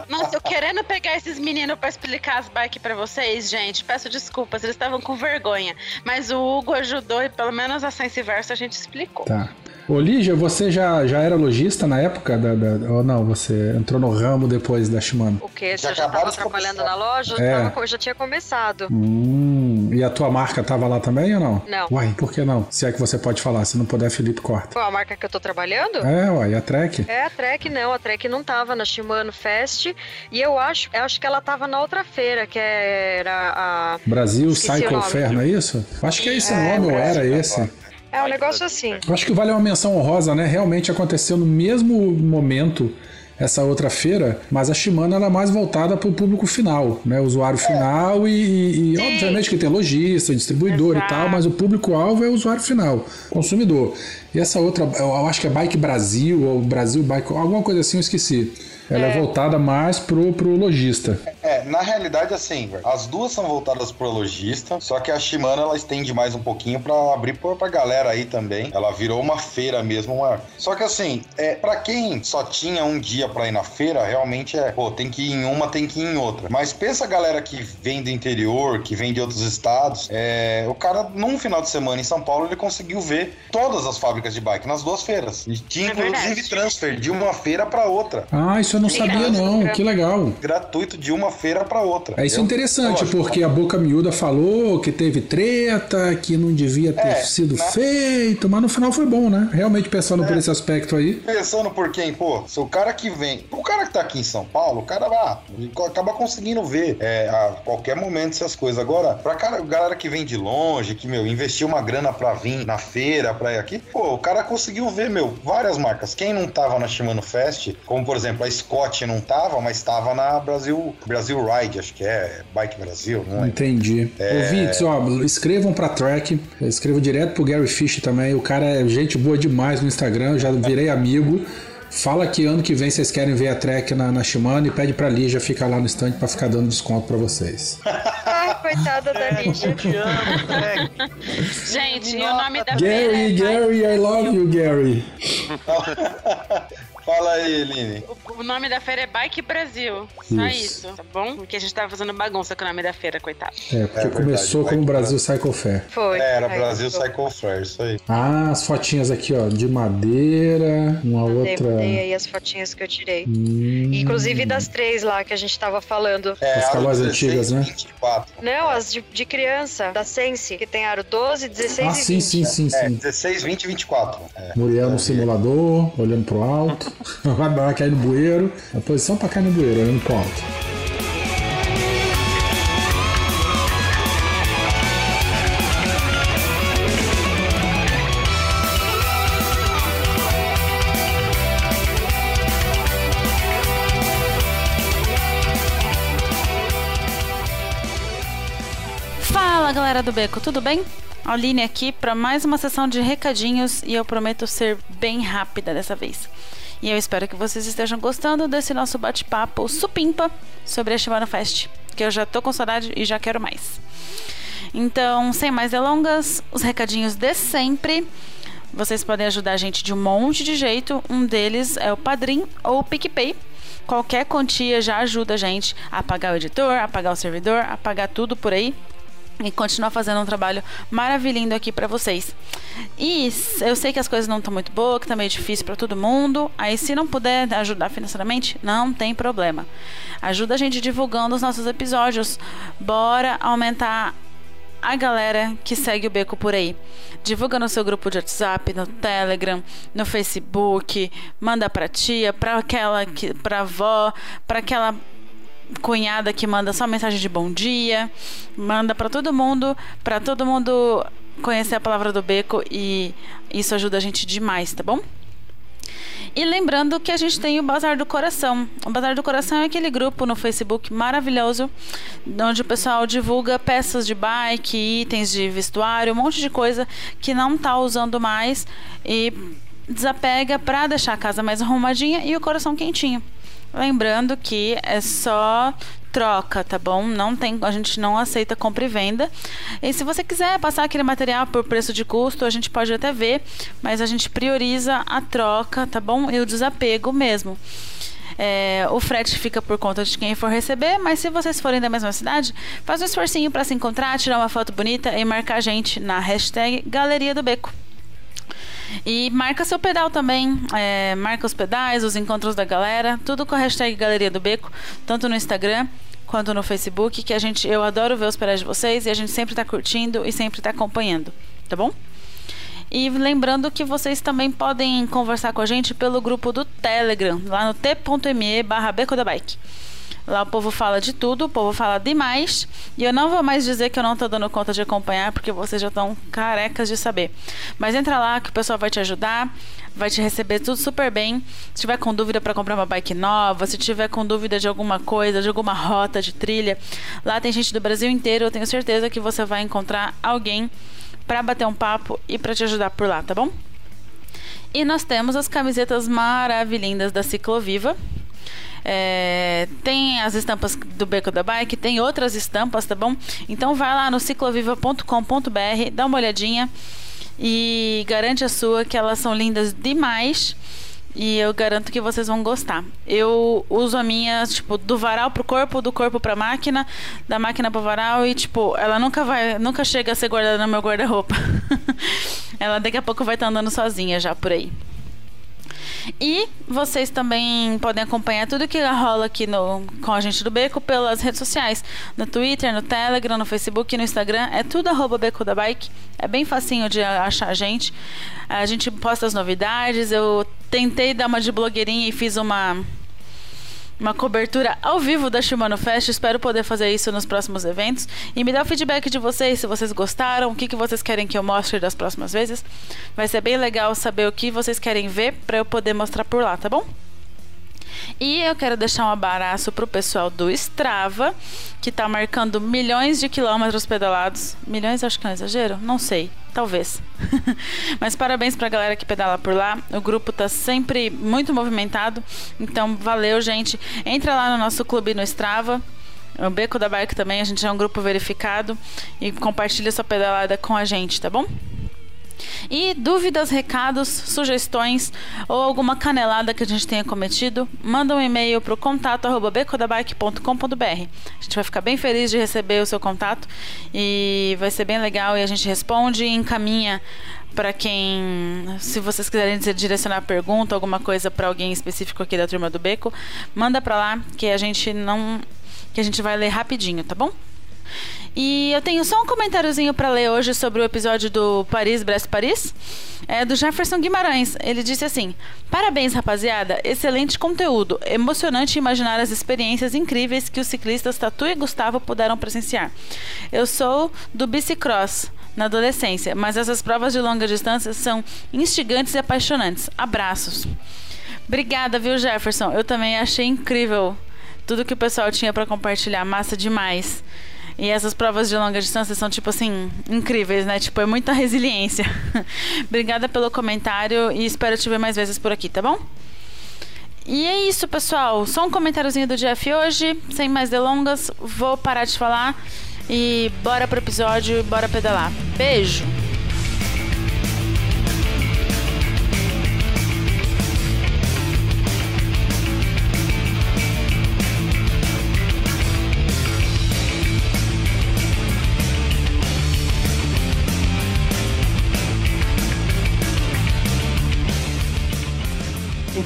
Nossa, eu querendo pegar esses meninos pra explicar as bikes pra vocês, gente, peço desculpas, eles estavam com vergonha. Mas o Hugo ajudou e pelo menos a Sense Versa a gente explicou. Tá. Ô Lígia, você já, já era lojista na época? Da, da, ou não, você entrou no ramo depois da Shimano? O quê? Você já estava trabalhando começar. na loja? É. Eu já tinha começado. Hum, e a tua marca estava lá também ou não? Não. Uai, por que não? Se é que você pode falar, se não puder, Felipe corta. Qual a marca que eu tô trabalhando? É, uai, a Trek. É, a Trek não, a Trek não tava na Shimano Fest, e eu acho, eu acho que ela tava na outra feira, que era a... Brasil Cycle Fair, não é isso? Acho que é esse é, nome, ou era esse? É um negócio assim. Acho que vale uma menção honrosa, né? Realmente aconteceu no mesmo momento essa outra feira, mas a Shimano era mais voltada para o público final, né? O usuário final é. e, e obviamente que tem lojista, distribuidor Exato. e tal, mas o público-alvo é o usuário final, consumidor. E essa outra, eu acho que é Bike Brasil, ou Brasil Bike, alguma coisa assim, eu esqueci. Ela é, é voltada mais pro, pro lojista. É, na realidade, assim, as duas são voltadas pro lojista, só que a Shimano, ela estende mais um pouquinho pra abrir pra, pra galera aí também. Ela virou uma feira mesmo. Uma... Só que, assim, é, pra quem só tinha um dia pra ir na feira, realmente é, pô, tem que ir em uma, tem que ir em outra. Mas pensa a galera que vem do interior, que vem de outros estados, é, o cara, num final de semana em São Paulo, ele conseguiu ver todas as fábricas de bike nas duas feiras. E tinha, inclusive, transfer de uma feira pra outra. Ah, isso eu não sabia não, que legal. Gratuito de uma feira para outra. É, isso é interessante, porque a boca miúda falou que teve treta, que não devia ter é, sido né? feito, mas no final foi bom, né? Realmente pensando é. por esse aspecto aí. Pensando por quem, pô, se o cara que vem, o cara que tá aqui em São Paulo, o cara ah, acaba conseguindo ver é, a qualquer momento essas coisas. Agora, pra cara, galera que vem de longe, que, meu, investiu uma grana pra vir na feira, pra ir aqui, pô, o cara conseguiu ver, meu, várias marcas. Quem não tava na Shimano Fest, como por exemplo, a Scott não tava, mas tava na Brasil, Brasil Ride, acho que é Bike Brasil, não é? Entendi. É... Ô, Vitz, ó, escrevam pra Trek, escrevo direto pro Gary Fish também, o cara é gente boa demais no Instagram, já virei amigo. Fala que ano que vem vocês querem ver a Trek na, na Shimano e pede pra Lígia ficar lá no stand pra ficar dando desconto pra vocês. Ai, coitada da Lígia. Gente, e o nome da Gary, Gary, I love you, Gary. Fala aí, Aline. O nome da feira é Bike Brasil. Só isso. isso, tá bom? Porque a gente tava fazendo bagunça com o nome da feira, coitado. É, porque é, começou como Brasil Cycle Fair. Foi. É, era Brasil Cycle Fair, isso aí. Ah, as fotinhas aqui, ó, de madeira, uma mandei, outra... Mandei aí as fotinhas que eu tirei. Hum. Inclusive das três lá que a gente tava falando. É, as calóis antigas, né? vinte e quatro. Não, as de, de criança, da Sense, que tem aro doze, dezesseis ah, e sim, vinte. Ah, sim, sim, sim. É, dezesseis, vinte e vinte e vinte e quatro. É. Muriel no simulador, olhando pro alto. Vai lá, cair no bueiro. A posição pra cair no bueiro, olhando pro alto. Fala, galera do Beco, tudo bem? Aline aqui pra mais uma sessão de recadinhos e eu prometo ser bem rápida dessa vez. E eu espero que vocês estejam gostando desse nosso bate-papo supimpa sobre a Shimano Fest, que eu já tô com saudade e já quero mais. Então, sem mais delongas, os recadinhos de sempre. Vocês podem ajudar a gente de um monte de jeito. Um deles é o Padrim ou o PicPay. Qualquer quantia já ajuda a gente a pagar o editor, a pagar o servidor, a pagar tudo por aí. E continuar fazendo um trabalho maravilhoso aqui pra vocês. E eu sei que as coisas não estão muito boas, que tá meio difícil pra todo mundo. Aí se não puder ajudar financeiramente, não tem problema. Ajuda a gente divulgando os nossos episódios. Bora aumentar a galera que segue o Beco por aí. Divulga no seu grupo de WhatsApp, no Telegram, no Facebook. Manda pra tia, pra aquela, que, pra avó, pra aquela... cunhada que manda só mensagem de bom dia, manda pra todo mundo, pra todo mundo conhecer a palavra do Beco, e isso ajuda a gente demais, tá bom? E lembrando que a gente tem o Bazar do Coração. O Bazar do Coração é aquele grupo no Facebook maravilhoso, onde o pessoal divulga peças de bike, itens de vestuário, um monte de coisa que não tá usando mais e desapega para deixar a casa mais arrumadinha e o coração quentinho. Lembrando que é só troca, tá bom? Não tem, a gente não aceita compra e venda. E se você quiser passar aquele material por preço de custo, a gente pode até ver, mas a gente prioriza a troca, tá bom? E o desapego mesmo. É, o frete fica por conta de quem for receber, mas se vocês forem da mesma cidade, faz um esforcinho para se encontrar, tirar uma foto bonita e marcar a gente na hashtag Galeria do Beco. E marca seu pedal também, é, marca os pedais, os encontros da galera, tudo com a hashtag Galeria do Beco, tanto no Instagram quanto no Facebook, que a gente, eu adoro ver os pedais de vocês e a gente sempre tá curtindo e sempre tá acompanhando, tá bom? E lembrando que vocês também podem conversar com a gente pelo grupo do Telegram, lá no t.me barra Beco da Bike. Lá o povo fala de tudo, o povo fala demais. E eu não vou mais dizer que eu não tô dando conta de acompanhar, porque vocês já estão carecas de saber. Mas entra lá que o pessoal vai te ajudar, vai te receber tudo super bem. Se tiver com dúvida para comprar uma bike nova, se tiver com dúvida de alguma coisa, de alguma rota de trilha, lá tem gente do Brasil inteiro. Eu tenho certeza que você vai encontrar alguém para bater um papo e para te ajudar por lá, tá bom? E nós temos as camisetas maravilhindas da Cicloviva. É, tem as estampas do Beco da Bike, tem outras estampas, tá bom? Então vai lá no cicloviva ponto com ponto br, dá uma olhadinha e garante a sua, que elas são lindas demais e eu garanto que vocês vão gostar. Eu uso a minha, tipo, do varal pro corpo, do corpo pra máquina, da máquina pro varal e, tipo, ela nunca vai, nunca chega a ser guardada no meu guarda-roupa. Ela daqui a pouco vai estar andando sozinha já por aí. E vocês também podem acompanhar tudo que rola aqui no, com a gente do Beco pelas redes sociais. No Twitter, no Telegram, no Facebook, no Instagram. É tudo arroba Beco da Bike. É bem facinho de achar a gente. A gente posta as novidades. Eu tentei dar uma de blogueirinha e fiz uma... uma cobertura ao vivo da Shimano Fest. Espero poder fazer isso nos próximos eventos. E me dá o feedback de vocês, se vocês gostaram, o que, que vocês querem que eu mostre das próximas vezes. Vai ser bem legal saber o que vocês querem ver para eu poder mostrar por lá, tá bom? E eu quero deixar um abraço pro pessoal do Strava, que tá marcando milhões de quilômetros pedalados. Milhões, acho que é um exagero? Não sei, talvez. Mas parabéns pra galera que pedala por lá. O grupo tá sempre muito movimentado. Então, valeu, gente. Entra lá no nosso clube no Strava, o Beco da Bike também. A gente é um grupo verificado. E compartilha sua pedalada com a gente, tá bom? E dúvidas, recados, sugestões ou alguma canelada que a gente tenha cometido, manda um e-mail para o contato arroba becodabike ponto com ponto br. A gente vai ficar bem feliz de receber o seu contato e vai ser bem legal, e a gente responde e encaminha para quem, se vocês quiserem direcionar a pergunta, alguma coisa para alguém específico aqui da turma do Beco, manda para lá que a gente não, que a gente vai ler rapidinho, tá bom? E eu tenho só um comentáriozinho para ler hoje sobre o episódio do Paris Brest Paris, é do Jefferson Guimarães. Ele disse assim: parabéns, rapaziada, excelente conteúdo, emocionante imaginar as experiências incríveis que os ciclistas Tatu e Gustavo puderam presenciar. Eu sou do bicicross na adolescência, mas essas provas de longa distância são instigantes e apaixonantes. Abraços. Obrigada, viu, Jefferson? Eu também achei incrível tudo que o pessoal tinha para compartilhar, massa demais. E essas provas de longa distância são, tipo assim, incríveis, né? Tipo, é muita resiliência. Obrigada pelo comentário e espero te ver mais vezes por aqui, tá bom? E é isso, pessoal. Só um comentáriozinho do Jeff hoje. Sem mais delongas, vou parar de falar. E bora pro episódio, bora pedalar. Beijo!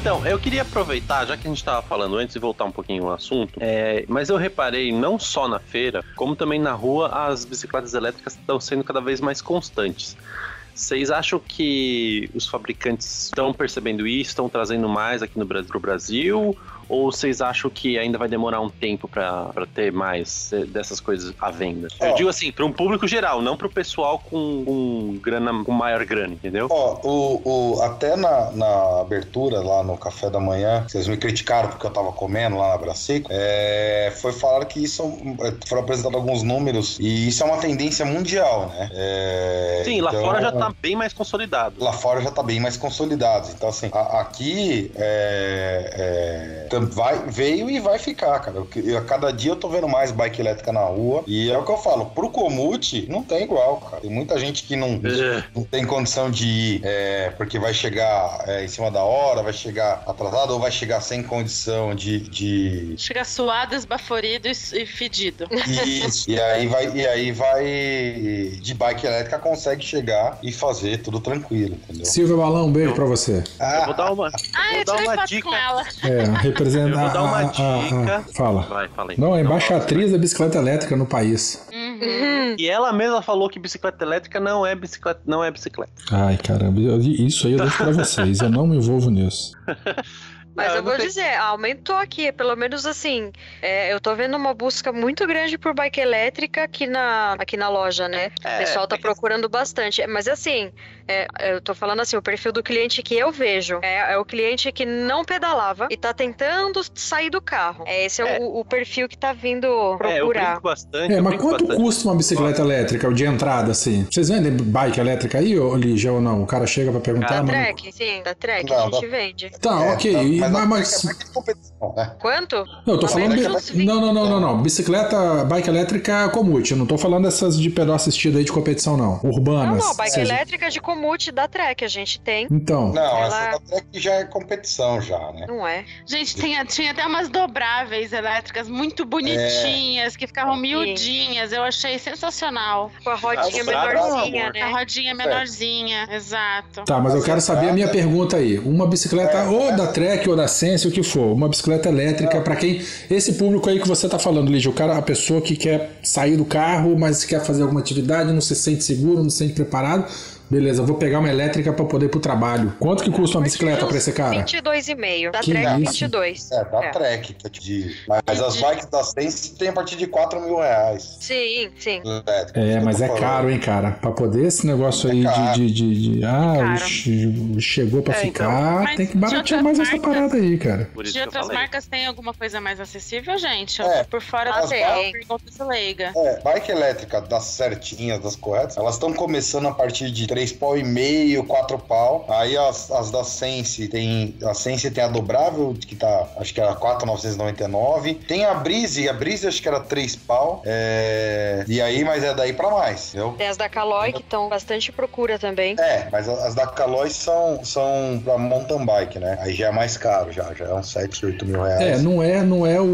Então, eu queria aproveitar, já que a gente estava falando antes, e voltar um pouquinho no assunto, é, mas eu reparei não só na feira, como também na rua, as bicicletas elétricas estão sendo cada vez mais constantes. Vocês acham que os fabricantes estão percebendo isso, estão trazendo mais aqui no Brasil, para o Brasil, Ou vocês acham que ainda vai demorar um tempo pra, pra ter mais dessas coisas à venda? Ó, eu digo assim, pra um público geral, não pro pessoal com, com, grana, com maior grana, entendeu? Ó, o, o, até na, na abertura, lá no café da manhã, vocês me criticaram porque eu tava comendo lá na Abraciclo, é, foi falar que isso, foram apresentados alguns números, e isso é uma tendência mundial, né? É, Sim, então, lá fora já tá bem mais consolidado. Lá fora já tá bem mais consolidado, então assim, a, aqui, é... é Vai, veio e vai ficar, cara. Eu, eu, a cada dia eu tô vendo mais bike elétrica na rua. E é o que eu falo, pro Comute não tem igual, cara. Tem muita gente que não, é. não tem condição de ir é, porque vai chegar é, em cima da hora, vai chegar atrasado ou vai chegar sem condição de... de... Chegar suado, esbaforido e fedido. Isso. E aí vai, e aí vai de bike elétrica, consegue chegar e fazer tudo tranquilo, entendeu? Silvio Balão, um beijo pra você. Ah, eu vou dar uma, ah, eu vou eu dar uma dica. Com ela. É, representante. Eu vou dar uma a, dica. A, a, fala. Vai, falei. Não, é embaixatriz da bicicleta elétrica no país. Uhum. E ela mesma falou que bicicleta elétrica não é bicicleta. Não é bicicleta. Ai, caramba. Isso aí eu deixo pra vocês. Eu não me envolvo nisso. Mas não, eu vou dizer, aumentou aqui, pelo menos assim, é, eu tô vendo uma busca muito grande por bike elétrica aqui na, aqui na loja, né? É, o pessoal tá procurando bastante, mas assim, é, eu tô falando assim, o perfil do cliente que eu vejo é, é o cliente que não pedalava e tá tentando sair do carro. É, esse é, é. O, o perfil que tá vindo procurar. É, eu brinco bastante. É, mas quanto bastante. custa uma bicicleta elétrica, o de entrada, assim? Vocês vendem bike elétrica aí, ou Lígia, ou não? O cara chega pra perguntar... Da Trek, mas... sim, da Trek, não, a gente da... vende. Tá, é, ok, tá... Mas, mas, mas... É competição, né? Quanto? Não, eu tô falando... Bi... Não, não, não, não, não. Bicicleta, bike elétrica, comute. Eu não tô falando essas de pedal assistido aí de competição, não. Urbanas. Não, não. Bike seja... elétrica de comute da Trek a gente tem. Então. Não, ela... essa da Trek já é competição, já, né? Não é. Gente, tem, tinha até umas dobráveis elétricas muito bonitinhas, é. que ficavam miudinhas. Eu achei sensacional. Com a rodinha menorzinha, né? A rodinha menorzinha, exato. Tá, mas eu quero saber a minha pergunta aí. Uma bicicleta é, ou é. da Trek ou da Sense, o que for, uma bicicleta elétrica para quem, esse público aí que você tá falando, Lígia, o cara, a pessoa que quer sair do carro, mas quer fazer alguma atividade, não se sente seguro, não se sente preparado, beleza, vou pegar uma elétrica para poder ir pro trabalho. Quanto que custa uma bicicleta para esse cara? vinte e dois e meio, da Trek vinte e dois. É, da é. Trek, de... mas as bikes da Sense tem a partir de quatro mil reais. Sim, sim. Elétrica, é, mas é caro, hein, cara, para poder esse negócio é aí de, de, de, de... Ah, é chegou para é, ficar, então, tem que baratear mais marcas, essa parada aí, cara. De outras marcas tem alguma coisa mais acessível, gente? É, por fora da pergunta se leiga. É, bike elétrica das certinhas, das corretas, elas estão começando a partir de três pau e meio, quatro pau. Aí as, as da Sense tem... A Sense tem a dobrável, que tá... Acho que era quatro mil novecentos e noventa e nove. Tem a Brise. A Brise acho que era três pau. É... E aí, mas é daí pra mais, entendeu? Tem as da Caloi, que estão bastante procura também. É, mas as da Caloi são, são pra mountain bike, né? Aí já é mais caro, já. Já é uns sete, oito mil reais. É, não é, não é o,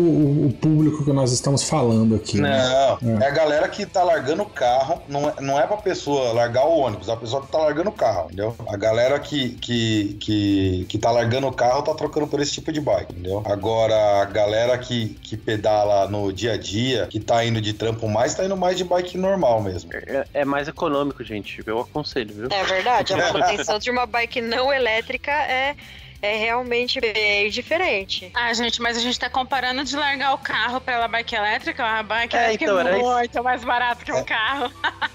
o público que nós estamos falando aqui. Não. Né? É. É a galera que tá largando o carro. Não é, não é pra pessoa largar o ônibus. A pessoa que tá largando o carro, entendeu? A galera que, que, que, que tá largando o carro tá trocando por esse tipo de bike, entendeu? Agora, a galera que, que pedala no dia a dia, que tá indo de trampo mais, tá indo mais de bike normal mesmo. É, é mais econômico, gente. Eu aconselho, viu? É verdade. A manutenção de uma bike não elétrica é... é realmente bem diferente. Ah, gente, mas a gente tá comparando de largar o carro pra ela bike elétrica, a bike é, elétrica então, é muito isso. mais barato que um é, carro.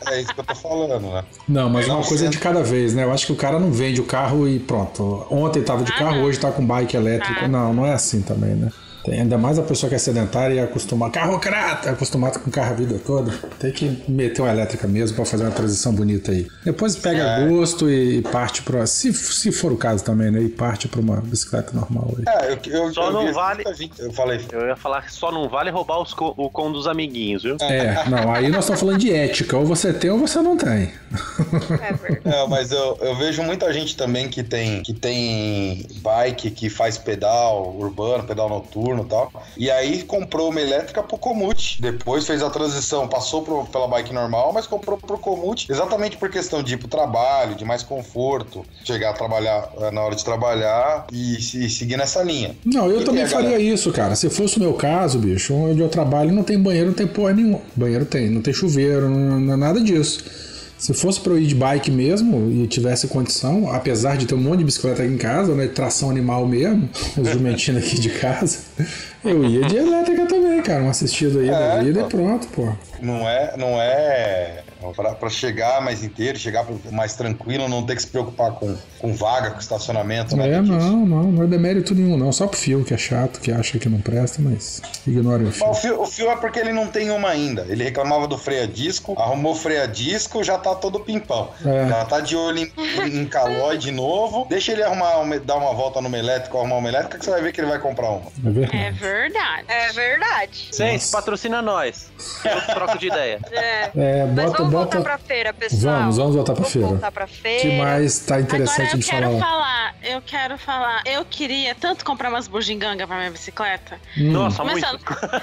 É isso que eu tô falando, né? Não, mas é uma coisa de cada vez, né? Eu acho que o cara não vende o carro e pronto. Ontem tava de ah, carro, não. hoje tá com bike elétrica. Ah. Não, não é assim também, né? Tem, ainda mais a pessoa que é sedentária e é acostumada, carrocrata, é acostumada com carro a vida toda, tem que meter uma elétrica mesmo pra fazer uma transição bonita aí. Depois pega é. gosto e, e parte pra, se, se for o caso também, né, e parte pra uma bicicleta normal. Aí. É, eu, eu, só eu, não eu, vale, eu falei. Eu ia falar que só não vale roubar os co, o com dos amiguinhos, viu? É, não, aí nós estamos falando de ética, ou você tem ou você não tem. É, mas eu, eu vejo muita gente também que tem, que tem bike, que faz pedal urbano, pedal noturno, e tal. E aí comprou uma elétrica pro Comute. Depois fez a transição, passou pro, pela bike normal, mas comprou pro Comute exatamente por questão de ir pro trabalho, de mais conforto, chegar a trabalhar na hora de trabalhar e, e seguir nessa linha. Não, eu e também faria galera... isso, cara. Se fosse o meu caso, bicho, onde eu trabalho não tem banheiro, não tem porra nenhuma. Banheiro tem, não tem chuveiro, não, não é nada disso. Se fosse para eu ir de bike mesmo e tivesse condição, apesar de ter um monte de bicicleta aqui em casa, né, tração animal mesmo, os jumentinos aqui de casa, eu ia de elétrica também, cara, um assistido aí é, da vida e pronto, pô. Não é, não é para chegar mais inteiro, chegar mais tranquilo, não ter que se preocupar com, com vaga, com estacionamento, né? É, não, não, não é demérito nenhum, não. Só pro Phil, que é chato, que acha que não presta, mas ignora o Phil. O Phil, o Phil é porque ele não tem uma ainda. Ele reclamava do freio a disco, arrumou freio a disco, já tá todo pimpão. É. Já tá de olho em, em Caloi de novo. Deixa ele arrumar, uma, dar uma volta numa elétrica, arrumar uma elétrica, que você vai ver que ele vai comprar uma. É verdade. É verdade. É verdade. Sense, patrocina nós. Eu troco de ideia. É, é bota Vamos voltar pra feira, pessoal. Vamos, vamos voltar pra feira. Voltar pra feira. Que mais tá interessante de falar? Agora eu quero falar, eu quero falar. Eu queria tanto comprar umas bugigangas pra minha bicicleta. Hum. Nossa, mas muito.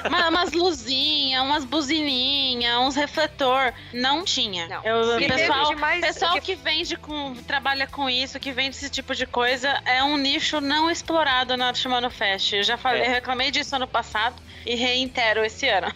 Uma, umas luzinhas, umas buzininhas, uns refletor. Não tinha. Não. Eu, pessoal demais, pessoal eu... que vende com, trabalha com isso, que vende esse tipo de coisa, é um nicho não explorado na Shimano Fest. Eu já falei, é. eu reclamei disso ano passado e reitero esse ano.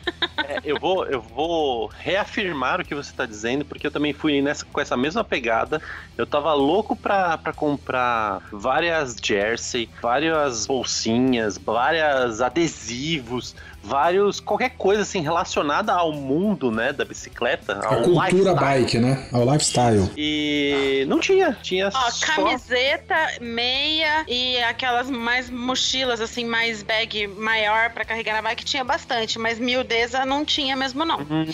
É, eu, vou, eu vou reafirmar o que você tá dizendo, porque eu também fui nessa, com essa mesma pegada. Eu tava louco pra, pra comprar várias jersey, várias bolsinhas, vários adesivos, vários, qualquer coisa assim relacionada ao mundo, né, da bicicleta, ao a cultura lifestyle. Bike, né, ao lifestyle. E não tinha, tinha ó, só... camiseta, meia e aquelas mais mochilas assim, mais bag maior pra carregar na bike, tinha bastante, mas miudeza não tinha mesmo, não. Hum,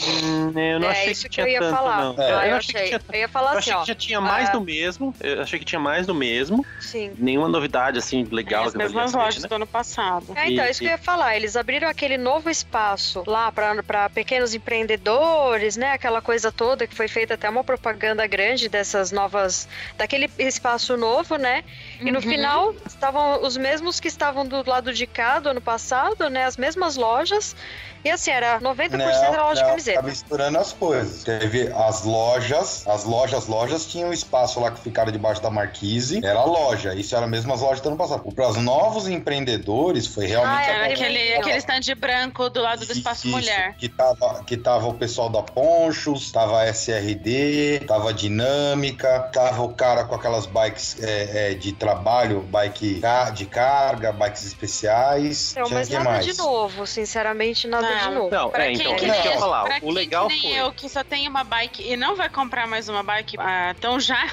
eu não é, achei isso que tinha que eu ia tanto, falar. Não. É. Eu, eu, achei. Tinha... eu ia falar eu assim, achei ó. que já tinha mais ah. do mesmo, eu achei que tinha mais do mesmo. Sim. Nenhuma novidade, assim, legal. É, as mesmas lojas, né, do ano passado. É, então, e, isso e... que eu ia falar, eles abriram aquele novo espaço lá para pequenos empreendedores, né? Aquela coisa toda que foi feita até uma propaganda grande dessas novas... daquele espaço novo, né? E uhum. no final, estavam os mesmos que estavam do lado de cá do ano passado, né? As mesmas lojas. E assim, era noventa por cento não, da loja não, de camiseta. Tá misturando as coisas. Teve as lojas, as lojas, lojas tinham espaço lá que ficaram debaixo da marquise. Era a loja. Isso era mesmo as lojas do ano passado. Para os novos empreendedores, foi realmente... Ah, era aquele, aquele stand branco do lado do Espaço isso, Mulher. Que tava, que tava o pessoal da Ponchos, tava a S R D, tava a Dinâmica, tava o cara com aquelas bikes é, é, de trabalho, bike de carga, bikes especiais. Então, mas nada mais. De novo, sinceramente, nada. Não, não, pra é, quem então, que nem, eu, falar, pra o quem legal que nem foi... eu que só tenho uma bike e não vai comprar mais uma bike, ah, então já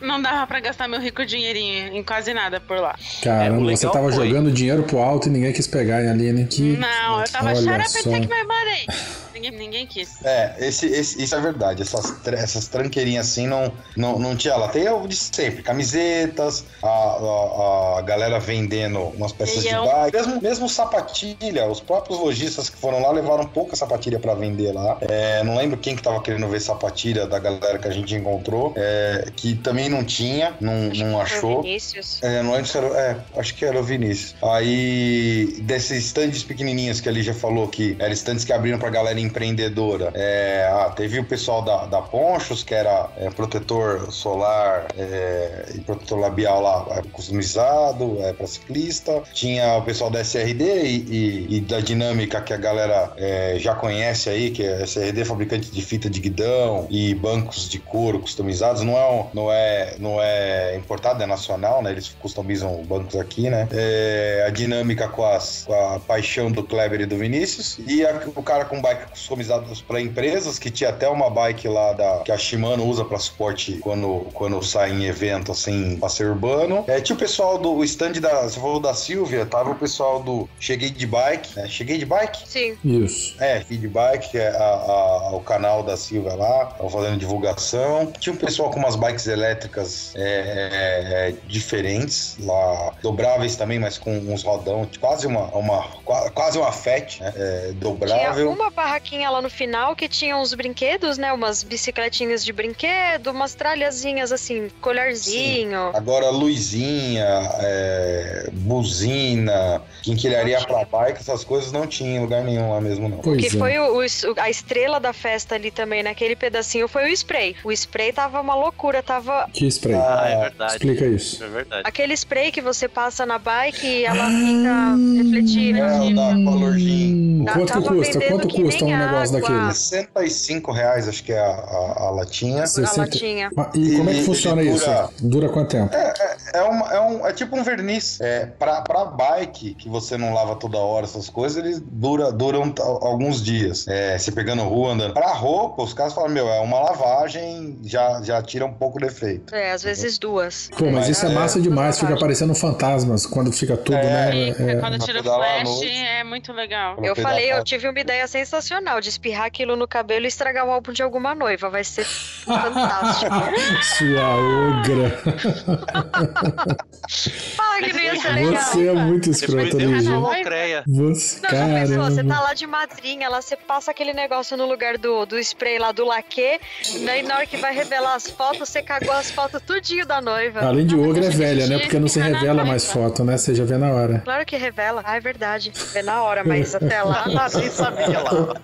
não dava pra gastar meu rico dinheirinho em quase nada por lá. Caramba, é, você tava foi... jogando dinheiro pro alto e ninguém quis pegar, hein, Aline? Que... Não, eu tava shut up and take my money. Ninguém, ninguém quis. É, esse, esse, isso é verdade. Essas, essas tranqueirinhas assim não, não, não tinha lá. Tem o de sempre, camisetas, a, a, a galera vendendo umas peças e de eu... bike, mesmo, mesmo sapatilha, os próprios lojistas que foram lá levaram pouca sapatilha pra vender lá. É, não lembro quem que tava querendo ver sapatilha da galera que a gente encontrou, é, que também não tinha, não, acho não achou. Vinícius. É, não lembro se era, é, acho que era o Vinícius. Aí, desses stands pequenininhos que a Lígia falou que eram stands que abriram pra galera empreendedora, é, ah, teve o pessoal da, da Ponchos, que era é, protetor solar é, e protetor labial lá, é, customizado, é, pra ciclista. Tinha o pessoal da S R D e, e, e da Dinâmica, que a galera é, já conhece aí, que é S R D, fabricante de fita de guidão e bancos de couro customizados, não é, não é, não é importado, é nacional, né? Eles customizam bancos aqui, né? É, a Dinâmica com, as, com a paixão do Kleber e do Vinícius, e a, o cara com bike customizados para empresas, que tinha até uma bike lá da, que a Shimano usa para suporte quando, quando sai em evento, assim, passeio urbano. É, tinha o pessoal do o stand da, você falou da Silvia, tava o pessoal do Cheguei de Bike, né? Cheguei de Bike Sim. Isso. É, feedback, que é a, a, o canal da Silva lá, tava fazendo divulgação. Tinha um pessoal com umas bikes elétricas é, é, diferentes lá, dobráveis também, mas com uns rodão, quase uma, uma, quase uma Fat, né? É, dobrável. Tinha uma barraquinha lá no final que tinha uns brinquedos, né? Umas bicicletinhas de brinquedo, umas tralhazinhas assim, colharzinho. Sim. Agora, luzinha, é, buzina, quinquilharia pra bike, essas coisas não tinha em lugar nenhum lá mesmo, não. Pois que é. Foi o, o, a estrela da festa ali também, naquele pedacinho, foi o spray. O spray tava uma loucura, tava... Que spray? Ah, é verdade. Explica isso. É verdade. Aquele spray que você passa na bike e ela fica refletindo. É, o da colorzinho. Quanto custa? Quanto custa um um negócio água. daquele? sessenta e cinco reais, acho que é a, a, a latinha. sessenta... A latinha. E, e como é que funciona dura... isso? Dura quanto tempo? É, é, é, uma, é, um, é tipo um verniz. É, pra, pra bike, que você não lava toda hora, essas coisas, eles dura, duram alguns dias. É, você pegando rua, andando. Pra roupa, os caras falam, meu, é uma lavagem, já, já tira um pouco do efeito. É, às vezes duas. Pô, mas é, isso é massa é, demais, fica aparecendo fantasmas quando fica tudo, é, né? É, é, quando tira o flash, é muito legal. Eu falei, eu tive uma ideia sensacional de espirrar aquilo no cabelo e estragar o álbum de alguma noiva. Vai ser fantástico. Sua ogra. Fala que não ia ser legal. Você é muito escrota, Lígia. Você, não, já pensou, você tá lá de madrinha, lá você passa aquele negócio no lugar do, do spray lá do laque, daí na hora que vai revelar as fotos, você cagou as fotos tudinho da noiva. Além de ogra é velha, né? Porque não se revela mais foto, né? Você já vê na hora. Claro que revela. Ah, é verdade. Vê na hora, mas até lá, nem sabia lá.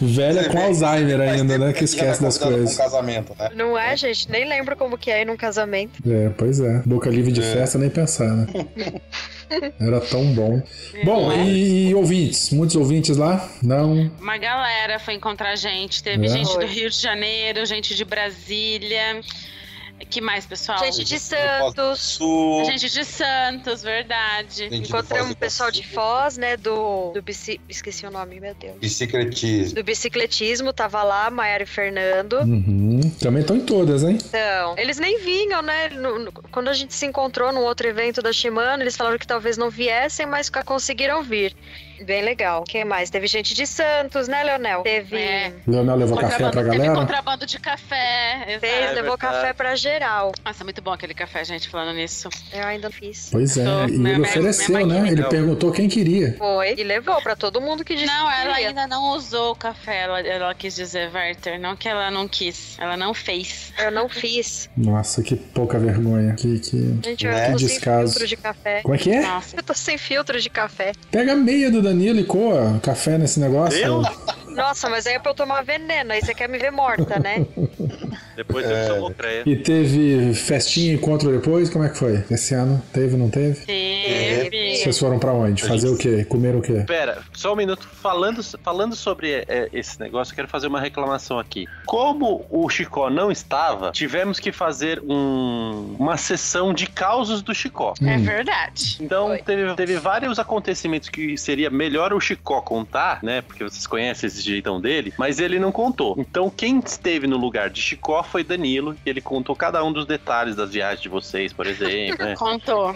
Velha você com Alzheimer ainda, né? Que esquece das coisas. Um casamento, né? Não é, gente? Nem lembro como que é ir num casamento. É, pois é. Boca livre de é. festa, nem pensar, né? Era tão bom. É, bom, é? e, e ouvintes? Muitos ouvintes lá? Não. Uma galera foi encontrar a gente. Teve é? gente Oi. do Rio de Janeiro, gente de Brasília... Que mais, pessoal? Gente de Santos. Gente de Santos, verdade. Encontramos um pessoal de Foz, né? Do. do bici... Esqueci o nome, meu Deus. Bicicletismo. Do bicicletismo, tava lá, Maiara e Fernando. Uhum. Também estão em todas, hein? Então. Eles nem vinham, né? No, no, quando a gente se encontrou num outro evento da Shimano, eles falaram que talvez não viessem, mas conseguiram vir. Bem legal. Quem mais? Teve gente de Santos, né, Leonel? Teve. É. Leonel levou café pra galera? Teve contrabando de café. Exato. Fez, levou café pra geral. Nossa, muito bom aquele café, gente, falando nisso. Eu ainda fiz. Pois é. Tô... E ele ofereceu, né? Ele perguntou quem queria. Foi. E levou pra todo mundo que disse. Não, ela ainda não usou o café. Ela, ela quis dizer, Werther. Não que ela não quis. Ela não fez. Eu não fiz. Nossa, que pouca vergonha. Que, que... Gente, eu né? tô sem filtro de café. Como é que é? Nossa. Eu tô sem filtro de café. Pega a meia do Danilo e coa café nesse negócio. Eu? Nossa, mas aí é pra eu tomar veneno, aí você quer me ver morta, né? Depois eu sou mocreia. E teve festinha, encontro depois? Como é que foi? Esse ano? Teve ou não teve? Teve. Vocês foram pra onde? Fazer o quê? Comer o quê? Pera, só um minuto. Falando, falando sobre é, esse negócio, eu quero fazer uma reclamação aqui. Como o Chicó não estava, tivemos que fazer um, uma sessão de causos do Chicó. Hum. É verdade. Então teve, teve vários acontecimentos que seria melhor o Chicó contar, né? Porque vocês conhecem esse jeitão dele, mas ele não contou. Então quem esteve no lugar de Chicó foi Danilo, e ele contou cada um dos detalhes das viagens de vocês, por exemplo. Né? Contou.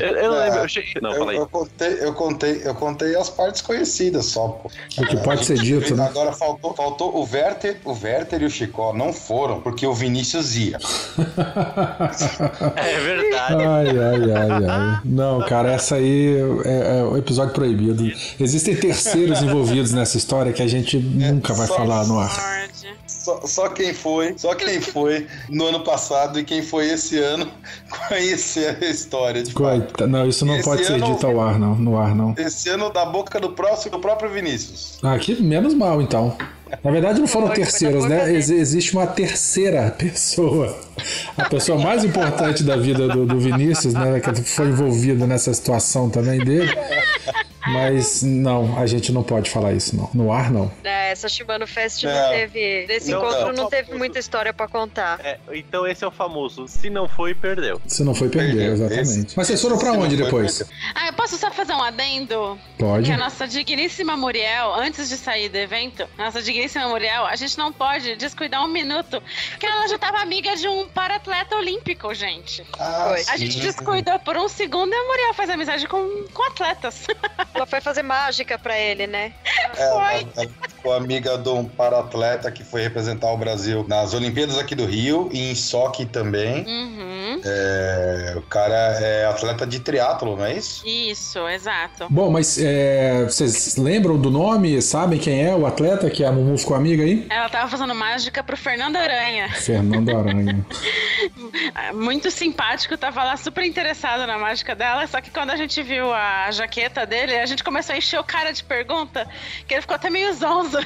Eu, eu não lembro, eu cheguei... Não, eu, fala aí. Eu contei, eu, contei, eu contei as partes conhecidas só, pô. O que pode ser dito, né? Agora faltou, faltou o Werther, o Werther e o Chicó não foram, porque o Vinícius ia. É verdade. Ai, ai, ai, ai. Não, cara, essa aí é, é o episódio proibido. Existem terceiros envolvidos nessa história que a gente nunca vai só falar no ar. Só, só quem foi, só quem foi no ano passado e quem foi esse ano conhecer a história. De Coita, não, isso não esse pode ser dito ao ar, não, no ar, não. Esse ano da boca do próximo, do próprio Vinícius. Ah, que menos mal, então. Na verdade, não foram terceiros, né? Ex- existe uma terceira pessoa. A pessoa mais importante da vida do, do Vinícius, né? Que foi envolvida nessa situação também dele. Mas não, a gente não pode falar isso, não. No ar, não. É, essa Shimano Fest não teve. Nesse não, encontro não, não teve famoso, muita história pra contar. É, então esse é o famoso: se não foi, perdeu. Se não foi, perdeu, exatamente. Esse, Mas vocês foram pra onde depois? Foi, ah, eu posso só fazer um adendo? Pode. Que a nossa digníssima Muriel, antes de sair do evento, a nossa digníssima Muriel, a gente não pode descuidar um minuto, que ela já tava amiga de um para-atleta olímpico, gente. Ah, a gente descuidou por um segundo e a Muriel faz amizade com, com atletas. Ela foi fazer mágica pra ele, né? É, foi. A, a amiga de um para-atleta que foi representar o Brasil nas Olimpíadas aqui do Rio e em Sochi também. Uhum. É, o cara é atleta de triatlo, não é isso? Isso, exato. Bom, mas é, vocês lembram do nome? Sabem quem é o atleta que a Mumu ficou amiga aí? Ela tava fazendo mágica pro Fernando Aranha. Fernando Aranha. Muito simpático, tava lá super interessado na mágica dela, só que quando a gente viu a jaqueta dele, a gente começou a encher o cara de pergunta, que ele ficou até meio zonzo.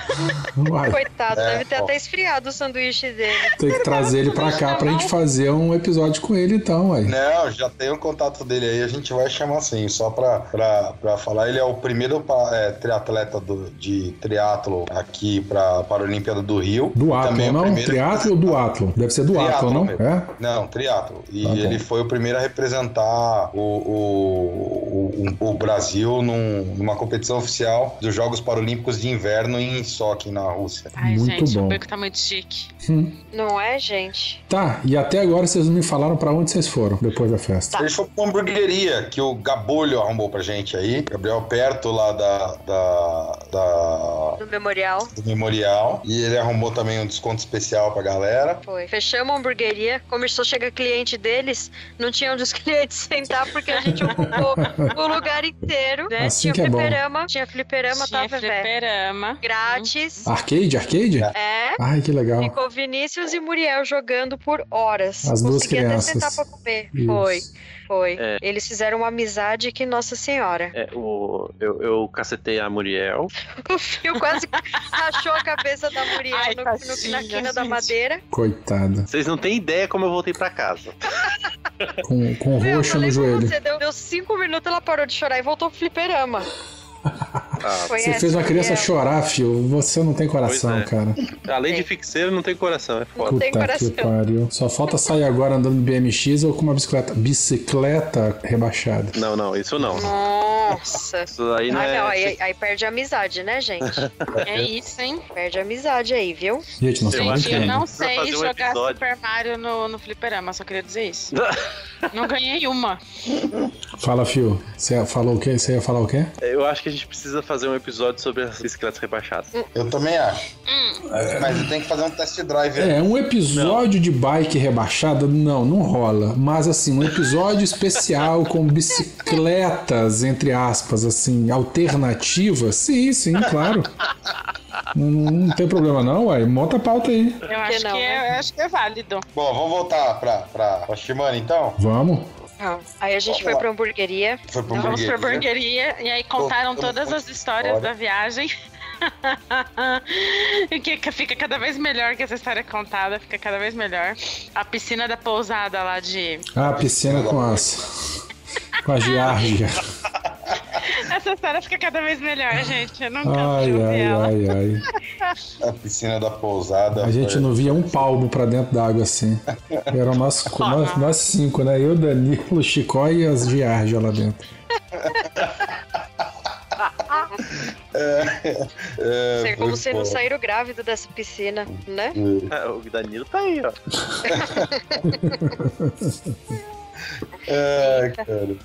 Uai. Coitado, é, deve ter ó. até esfriado o sanduíche dele. Tem que trazer ele pra cá pra gente fazer um episódio com ele. ele então, aí. Não, já tem o contato dele aí, a gente vai chamar assim, só pra, pra, pra falar. Ele é o primeiro é, triatleta do, de triatlo aqui pra, para a Olimpíada do Rio. Do Atlo, é não? Triatlo ou do Atlo? Deve ser do Atlo, não? É? Não, triatlo. E ah, ele foi o primeiro a representar o, o, o, o Brasil num, numa competição oficial dos Jogos Paralímpicos de Inverno em Sochi, na Rússia. Ai, muito gente, bom. O Beco tá muito chique. Hum. Não é, gente? Tá, e até agora vocês não me falaram pra onde vocês foram depois da festa. Tá. A gente foi pra uma hamburgueria que o Gabolho arrumou pra gente aí. Gabriel, perto lá da... da, da... do Memorial. Do Memorial. E ele arrumou também um desconto especial pra galera. Foi. Fechamos a hamburgueria. Começou a chegar cliente deles. Não tinha onde os clientes sentar porque a gente ocupou o lugar inteiro, né? Assim tinha que fliperama. É bom. Tinha fliperama, tinha tava fliperama. Velho. Grátis. Arcade? Arcade? É. Ai, que legal. Ficou Vinícius e Muriel jogando por horas. As duas crianças. Conseguia até sentar pra comer. Isso. Foi. Foi. É. Eles fizeram uma amizade que, Nossa Senhora. É, o, eu, eu cacetei a Muriel. O Phil quase rachou a cabeça da Muriel. Ai, no, no, na quina da madeira. Coitada. Vocês não têm ideia como eu voltei pra casa. Com, com Meu, roxo no joelho. Você, deu, deu cinco minutos, ela parou de chorar e voltou pro fliperama. Ah, você fez uma criança é. chorar, Phil. Você não tem coração, é. cara. Além de fixeiro, não tem coração, é foda. Não tem coração. Que pariu. Só falta sair agora andando de B M X ou com uma bicicleta. Bicicleta rebaixada. Não, não, isso não. Nossa. Isso aí não, ah, é... não aí, aí perde a amizade, né, gente? É isso, hein? Perde a amizade aí, viu? Gente, não gente, sei eu não sei um jogar episódio. Super Mario no, no fliperama, só queria dizer isso. Não ganhei uma. Fala, Phil. Você falou o quê? Você ia falar o quê? Eu acho que a gente precisa fazer um episódio sobre as bicicletas rebaixadas. Eu também acho. Hum. Mas tem que fazer um test drive. É, um episódio não. de bike rebaixada, não, não rola. Mas assim, um episódio especial com bicicletas, entre aspas, assim, alternativas, sim, sim, claro. Não, não tem problema não, ué. Monta a pauta aí. Eu acho que, não, que é, eu acho que é válido. Bom, vamos voltar pra, pra, pra Shimano, então? Vamos. Não. Aí a gente Vamos foi lá. pra hamburgueria. Foi pra Vamos hamburgueria. pra hamburgueria. E aí contaram tô, tô, todas as histórias fora. da viagem. O que fica cada vez melhor que essa história contada. Fica cada vez melhor. A piscina da pousada lá de... Ah, a piscina com as... com a Geárgia. Essa história fica cada vez melhor, gente. Eu não consigo ver ela. Ai, ai, ai. A piscina da pousada. A gente foi... não via um palmo pra dentro d'água assim. Era nós, nós, nós cinco, né? Eu, Danilo, Chicó e as Viarjas lá dentro. É, é, não sei como vocês não saíram grávido dessa piscina, né? É, o Danilo tá aí, ó. É, cara.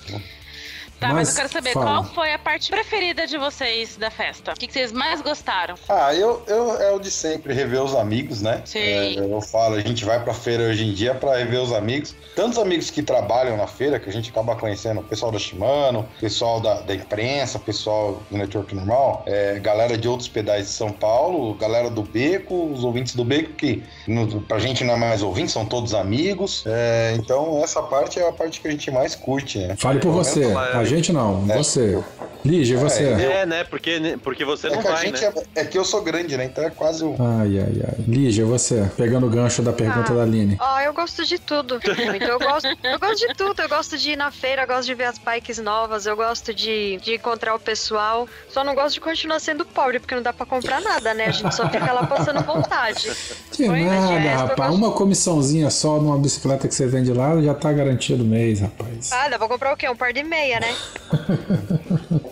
Tá, mas, mas eu quero saber, fala. qual foi a parte preferida de vocês da festa? O que, que vocês mais gostaram? Ah, eu, eu é o de sempre, rever os amigos, né? Sim. É, eu falo, a gente vai pra feira hoje em dia pra rever os amigos. Tantos amigos que trabalham na feira, que a gente acaba conhecendo o pessoal da Shimano, o pessoal da, da imprensa, o pessoal do network normal, é, galera de outros pedais de São Paulo, galera do Beco, os ouvintes do Beco, que no, pra gente não é mais ouvinte, são todos amigos. É, então, essa parte é a parte que a gente mais curte, né? Fale por eu você, a gente não, é. você. Lígia, é, você. É, né? Porque, porque você é não vai, né? É, é que eu sou grande, né? Então é quase um... Ai, ai, ai. Lígia, você. Pegando o gancho da pergunta ah. da Aline. Ó, oh, eu gosto de tudo. Então eu gosto, eu gosto de tudo. Eu gosto de ir na feira, eu gosto de ver as bikes novas, eu gosto de, de encontrar o pessoal. Só não gosto de continuar sendo pobre, porque não dá pra comprar nada, né? A gente só fica lá passando vontade. Que Foi, nada, resto, rapaz. Uma de... comissãozinha só numa bicicleta que você vende lá já tá garantido o mês, rapaz. Ah, dá pra comprar o quê? Um par de meia, né?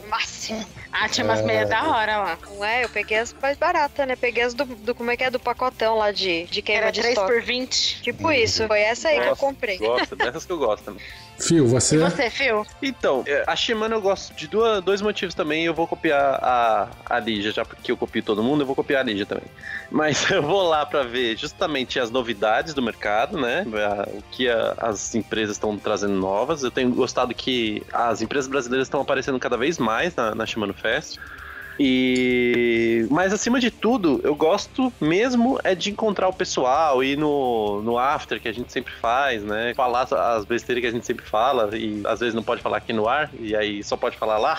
Máximo. Ah, tinha umas é... meias da hora lá. Não é? Eu peguei as mais baratas, né? Peguei as do, do... Como é que é? Do pacotão lá de, de queima Era de estoque. Era três por vinte. Tipo hum. isso. Foi essa aí gosto, que eu comprei. Gosto. Dessas que eu gosto. Phil, você... E você, Phil? Então, a Shimano eu gosto de duas, dois motivos também. Eu vou copiar a, a Lígia, já porque eu copio todo mundo, eu vou copiar a Lígia também. Mas eu vou lá pra ver justamente as novidades do mercado, né? O que a, as empresas estão trazendo novas. Eu tenho gostado que as empresas brasileiras estão aparecendo cada vez mais na, na Shimano Fest. E... Mas acima de tudo, eu gosto mesmo é de encontrar o pessoal, ir no, no after que a gente sempre faz, né? Falar as besteiras que a gente sempre fala e às vezes não pode falar aqui no ar, e aí só pode falar lá.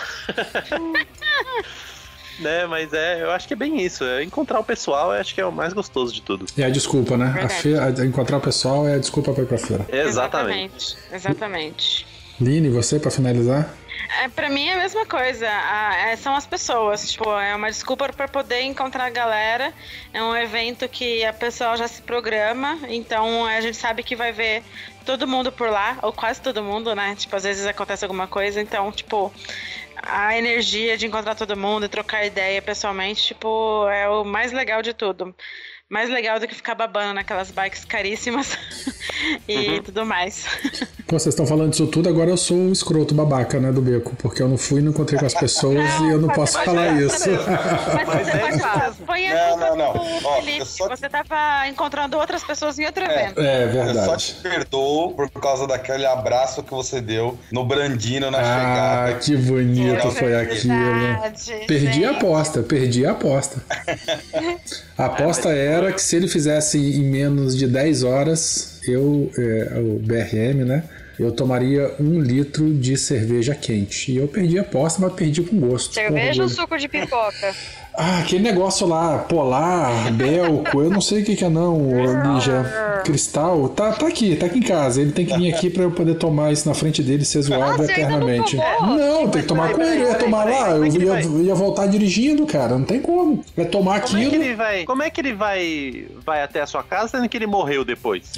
né? Mas é, eu acho que é bem isso. É, encontrar o pessoal eu acho que é o mais gostoso de tudo. É a desculpa, né? A feira, encontrar o pessoal é a desculpa pra ir pra feira. Exatamente. Exatamente. Aline, você, pra finalizar? É, pra mim é a mesma coisa, ah, é, são as pessoas, tipo, é uma desculpa pra poder encontrar a galera, é um evento que a pessoa já se programa, então a gente sabe que vai ver todo mundo por lá, ou quase todo mundo, né, tipo, às vezes acontece alguma coisa, então, tipo, a energia de encontrar todo mundo e trocar ideia pessoalmente, tipo, é o mais legal de tudo. Mais legal do que ficar babando naquelas bikes caríssimas e uhum. tudo mais. Pô, vocês estão falando disso tudo, agora eu sou um escroto babaca, né, do Beco, porque eu não fui, não encontrei com as pessoas não, e eu não posso falar não, isso. Mas, mas você pode falar. Põe não, não, não. Ó, Felipe, só... você tava encontrando outras pessoas em outro é, evento. É, verdade. Eu só te perdoo por causa daquele abraço que você deu no Brandino na ah, chegada. Ah, que bonito que foi aquilo. Verdade, perdi gente. a aposta, perdi a aposta. A aposta era que se ele fizesse em menos de dez horas, eu, é, o B R M, né? Eu tomaria um litro de cerveja quente. E eu perdi a aposta, mas perdi com gosto. Cerveja ou suco de pipoca? Ah, aquele negócio lá, Polar, Belco, eu não sei o que, que é não, Lígia, Cristal, tá, tá aqui, tá aqui em casa, ele tem que vir aqui pra eu poder tomar isso na frente dele e ser zoado ah, eternamente. Não, não, tem que tomar com ele, eu ia tomar vai, lá, vai, eu ia, ia voltar dirigindo, cara, não tem como, é tomar como aquilo. É que ele vai, como é que ele vai, vai até a sua casa, sendo que ele morreu depois?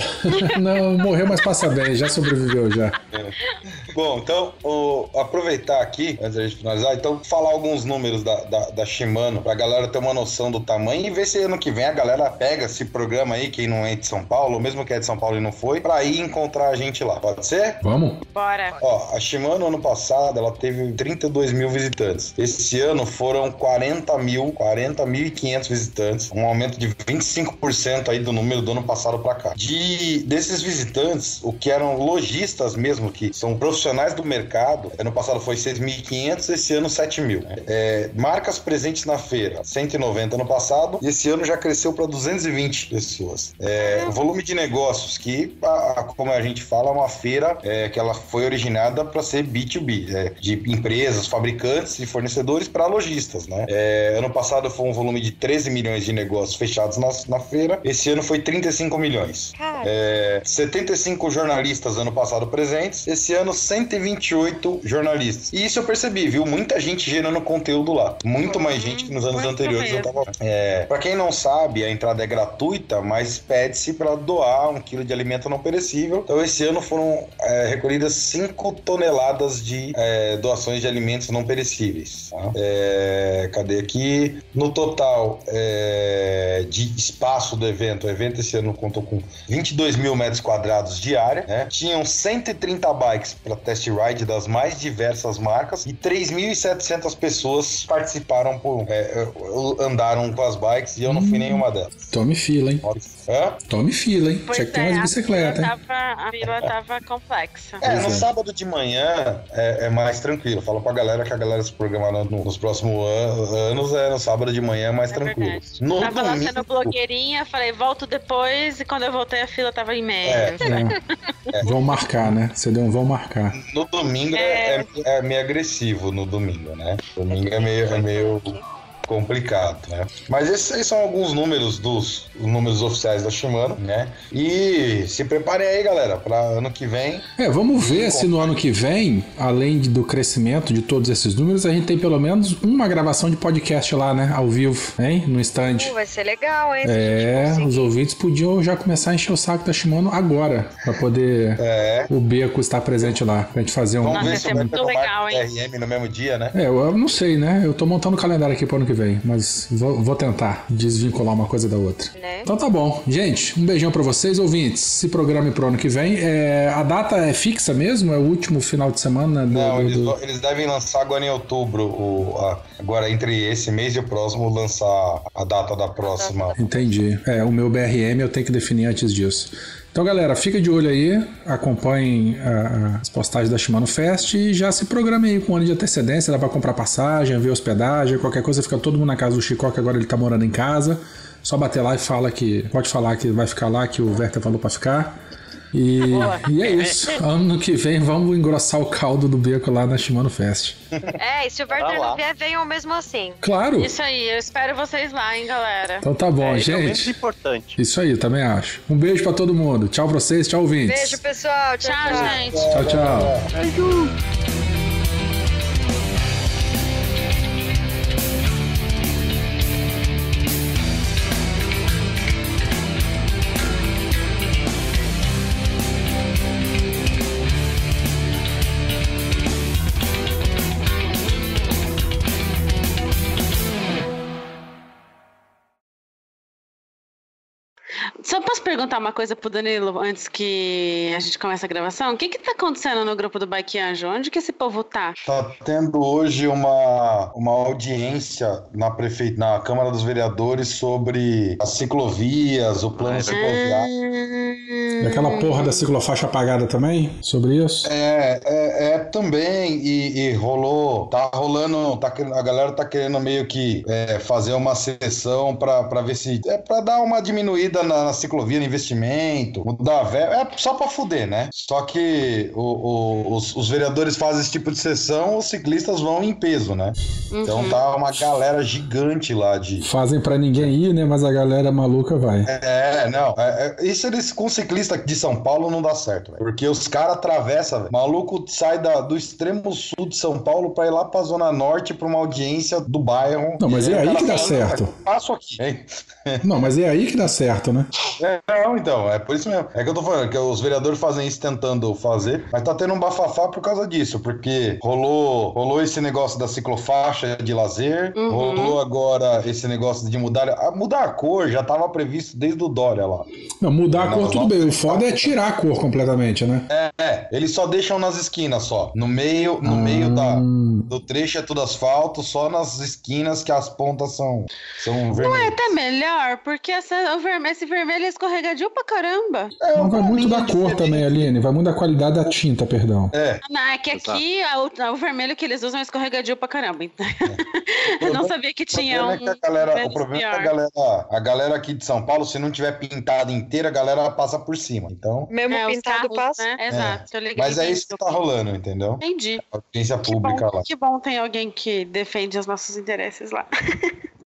Não, morreu, mas passa bem, já sobreviveu já. É. Bom, então, o, aproveitar aqui, antes da gente finalizar, então, falar alguns números da, da, da Shimano, pra galera ter uma noção do tamanho e ver se ano que vem a galera pega esse programa aí, quem não é de São Paulo, ou mesmo que é de São Paulo e não foi, pra ir encontrar a gente lá. Pode ser? Vamos. Bora. Ó, a Shimano ano passado, ela teve trinta e dois mil visitantes. Esse ano foram quarenta mil, quarenta mil e quinhentos visitantes. Um aumento de vinte e cinco por cento aí do número do ano passado pra cá. De, desses visitantes, o que eram lojistas mesmo, que são profissionais do mercado, ano passado foi seis mil e quinhentos, esse ano sete mil. É, marcas presentes na feira, cento e noventa ano passado, e esse ano já cresceu para duzentas e vinte pessoas. É, volume de negócios, que, a, a, como a gente fala, é uma feira é, que ela foi originada para ser B dois B, é, de empresas, fabricantes e fornecedores para lojistas, né? É, ano passado foi um volume de treze milhões de negócios fechados na, na feira, esse ano foi trinta e cinco milhões. É, setenta e cinco jornalistas ano passado presentes, esse ano cento e vinte e oito jornalistas. E isso eu percebi, viu? Muita gente gerando conteúdo lá. Muito mais gente que nos anos anteriores eu tava... É, pra quem não sabe, a entrada é gratuita, mas pede-se pra doar um quilo de alimento não perecível. Então esse ano foram é, recolhidas cinco toneladas de é, doações de alimentos não perecíveis. Tá? É, cadê aqui? No total é, de espaço do evento, o evento esse ano contou com vinte e dois mil metros quadrados de área, né? Tinham cento e trinta bikes pra test ride das mais diversas marcas e três mil e setecentas pessoas participaram por É, andaram com as bikes e eu não fui hum, nenhuma delas. Tome fila, hein? Hã? Tome fila, hein? Pois tinha que ter é, umas bicicletas. A fila tava complexa. É, no sábado de manhã é, é mais tranquilo. Fala pra galera que a galera se programando nos próximos an anos, é no sábado de manhã é mais é tranquilo. No tava domingo... lá sendo blogueirinha, falei, volto depois, e quando eu voltei a fila tava em média. É, é. É. Vão marcar, né? Você deu um vão marcar. No domingo é, é, é meio agressivo, no domingo, né? Domingo é meio... É meio... complicado, né? Mas esses aí são alguns números dos números oficiais da Shimano, né? E se preparem aí, galera, para ano que vem. É, vamos ver se no ano que vem, além do crescimento de todos esses números, a gente tem pelo menos uma gravação de podcast lá, né? Ao vivo, hein? No stand. Uh, vai ser legal, hein? É, os ouvintes podiam já começar a encher o saco da Shimano agora, para poder é. o Beco estar presente lá, pra gente fazer um... Nossa, vai ser muito legal, hein? B R M no mesmo dia, né? É, eu não sei, né? Eu tô montando o calendário aqui pro ano que vem, mas vou, vou tentar desvincular uma coisa da outra. Né? Então tá bom. Gente, um beijão pra vocês, ouvintes. Se programem pro ano que vem. É, a data é fixa mesmo? É o último final de semana? Do, Não, do, eles, do... eles devem lançar agora em outubro. O, a, agora, entre esse mês e o próximo, lançar a data da próxima. Entendi. É, o meu B R M eu tenho que definir antes disso. Então, galera, fica de olho aí, acompanhem uh, as postagens da Shimano Fest e já se programem aí com um ano de antecedência, dá pra comprar passagem, ver hospedagem, qualquer coisa, fica todo mundo na casa do Chicó, que agora ele tá morando em casa, só bater lá e fala que, pode falar que vai ficar lá, que o Werther falou pra ficar. E, e é isso. Ano que vem vamos engrossar o caldo do beco lá na Shimano Fest. É, e se o Werther não vier, venham mesmo assim. Claro. Isso aí, eu espero vocês lá, hein, galera. Então tá bom, é, gente. É muito importante. Isso aí, também acho. Um beijo pra todo mundo. Tchau pra vocês, tchau, ouvintes. Beijo, pessoal. Tchau, tchau, gente. Tchau, tchau. Beijo. Só posso perguntar uma coisa pro Danilo antes que a gente comece a gravação? O que que tá acontecendo no grupo do Bike Anjo? Onde que esse povo tá? Tá tendo hoje uma, uma audiência na, prefe... na Câmara dos Vereadores sobre as ciclovias, o plano cicloviário. E aquela porra da ciclofaixa apagada também? Sobre isso? É, é, é também. E, e rolou, tá rolando, tá, a galera tá querendo meio que é, fazer uma sessão pra, pra ver se... É pra dar uma diminuída na ciclovia no investimento, mudar a verba, é só pra fuder, né? Só que o, o, os, os vereadores fazem esse tipo de sessão, os ciclistas vão em peso, né? Uhum. Então tá uma galera gigante lá de... Fazem pra ninguém ir, né? Mas a galera maluca vai. É, não. É, é, isso eles, com ciclista de São Paulo não dá certo, véio, porque os caras atravessam, véio. Maluco sai da, do extremo sul de São Paulo pra ir lá pra Zona Norte pra uma audiência do bairro. Não, mas é aí que dá certo. Passo aqui, hein? Não, mas é aí que dá certo, né? É, não, então, é por isso mesmo. É que eu tô falando que os vereadores fazem isso tentando fazer, mas tá tendo um bafafá por causa disso, porque rolou, rolou esse negócio da ciclofaixa de lazer, uhum. Rolou agora esse negócio de mudar a, mudar a cor, já tava previsto desde o Dória lá. Não, mudar a cor tudo bem, o foda é tirar a cor completamente, né? É, é, eles só deixam nas esquinas só, no meio, no ah. meio da, do trecho é tudo asfalto, só nas esquinas que as pontas são, são vermelhas. Não é até melhor, porque essa, o vermelho, esse vermelho vermelho é escorregadio pra caramba. É, não, vai muito da cor diferente. Também, Aline. Vai muito da qualidade da tinta, perdão. É. Não, é que aqui a, o vermelho que eles usam é escorregadio pra caramba. É. Eu não sabia que tinha um... É que a galera, o problema pior. É que a galera, a galera aqui de São Paulo, se não tiver pintada inteira, a galera passa por cima. Então... Mesmo é, pintado carros, passa. Né? É. Exato. Eu mas é isso que tá rolando, entendeu? Entendi. A audiência pública que bom, lá. Que bom tem alguém que defende os nossos interesses lá.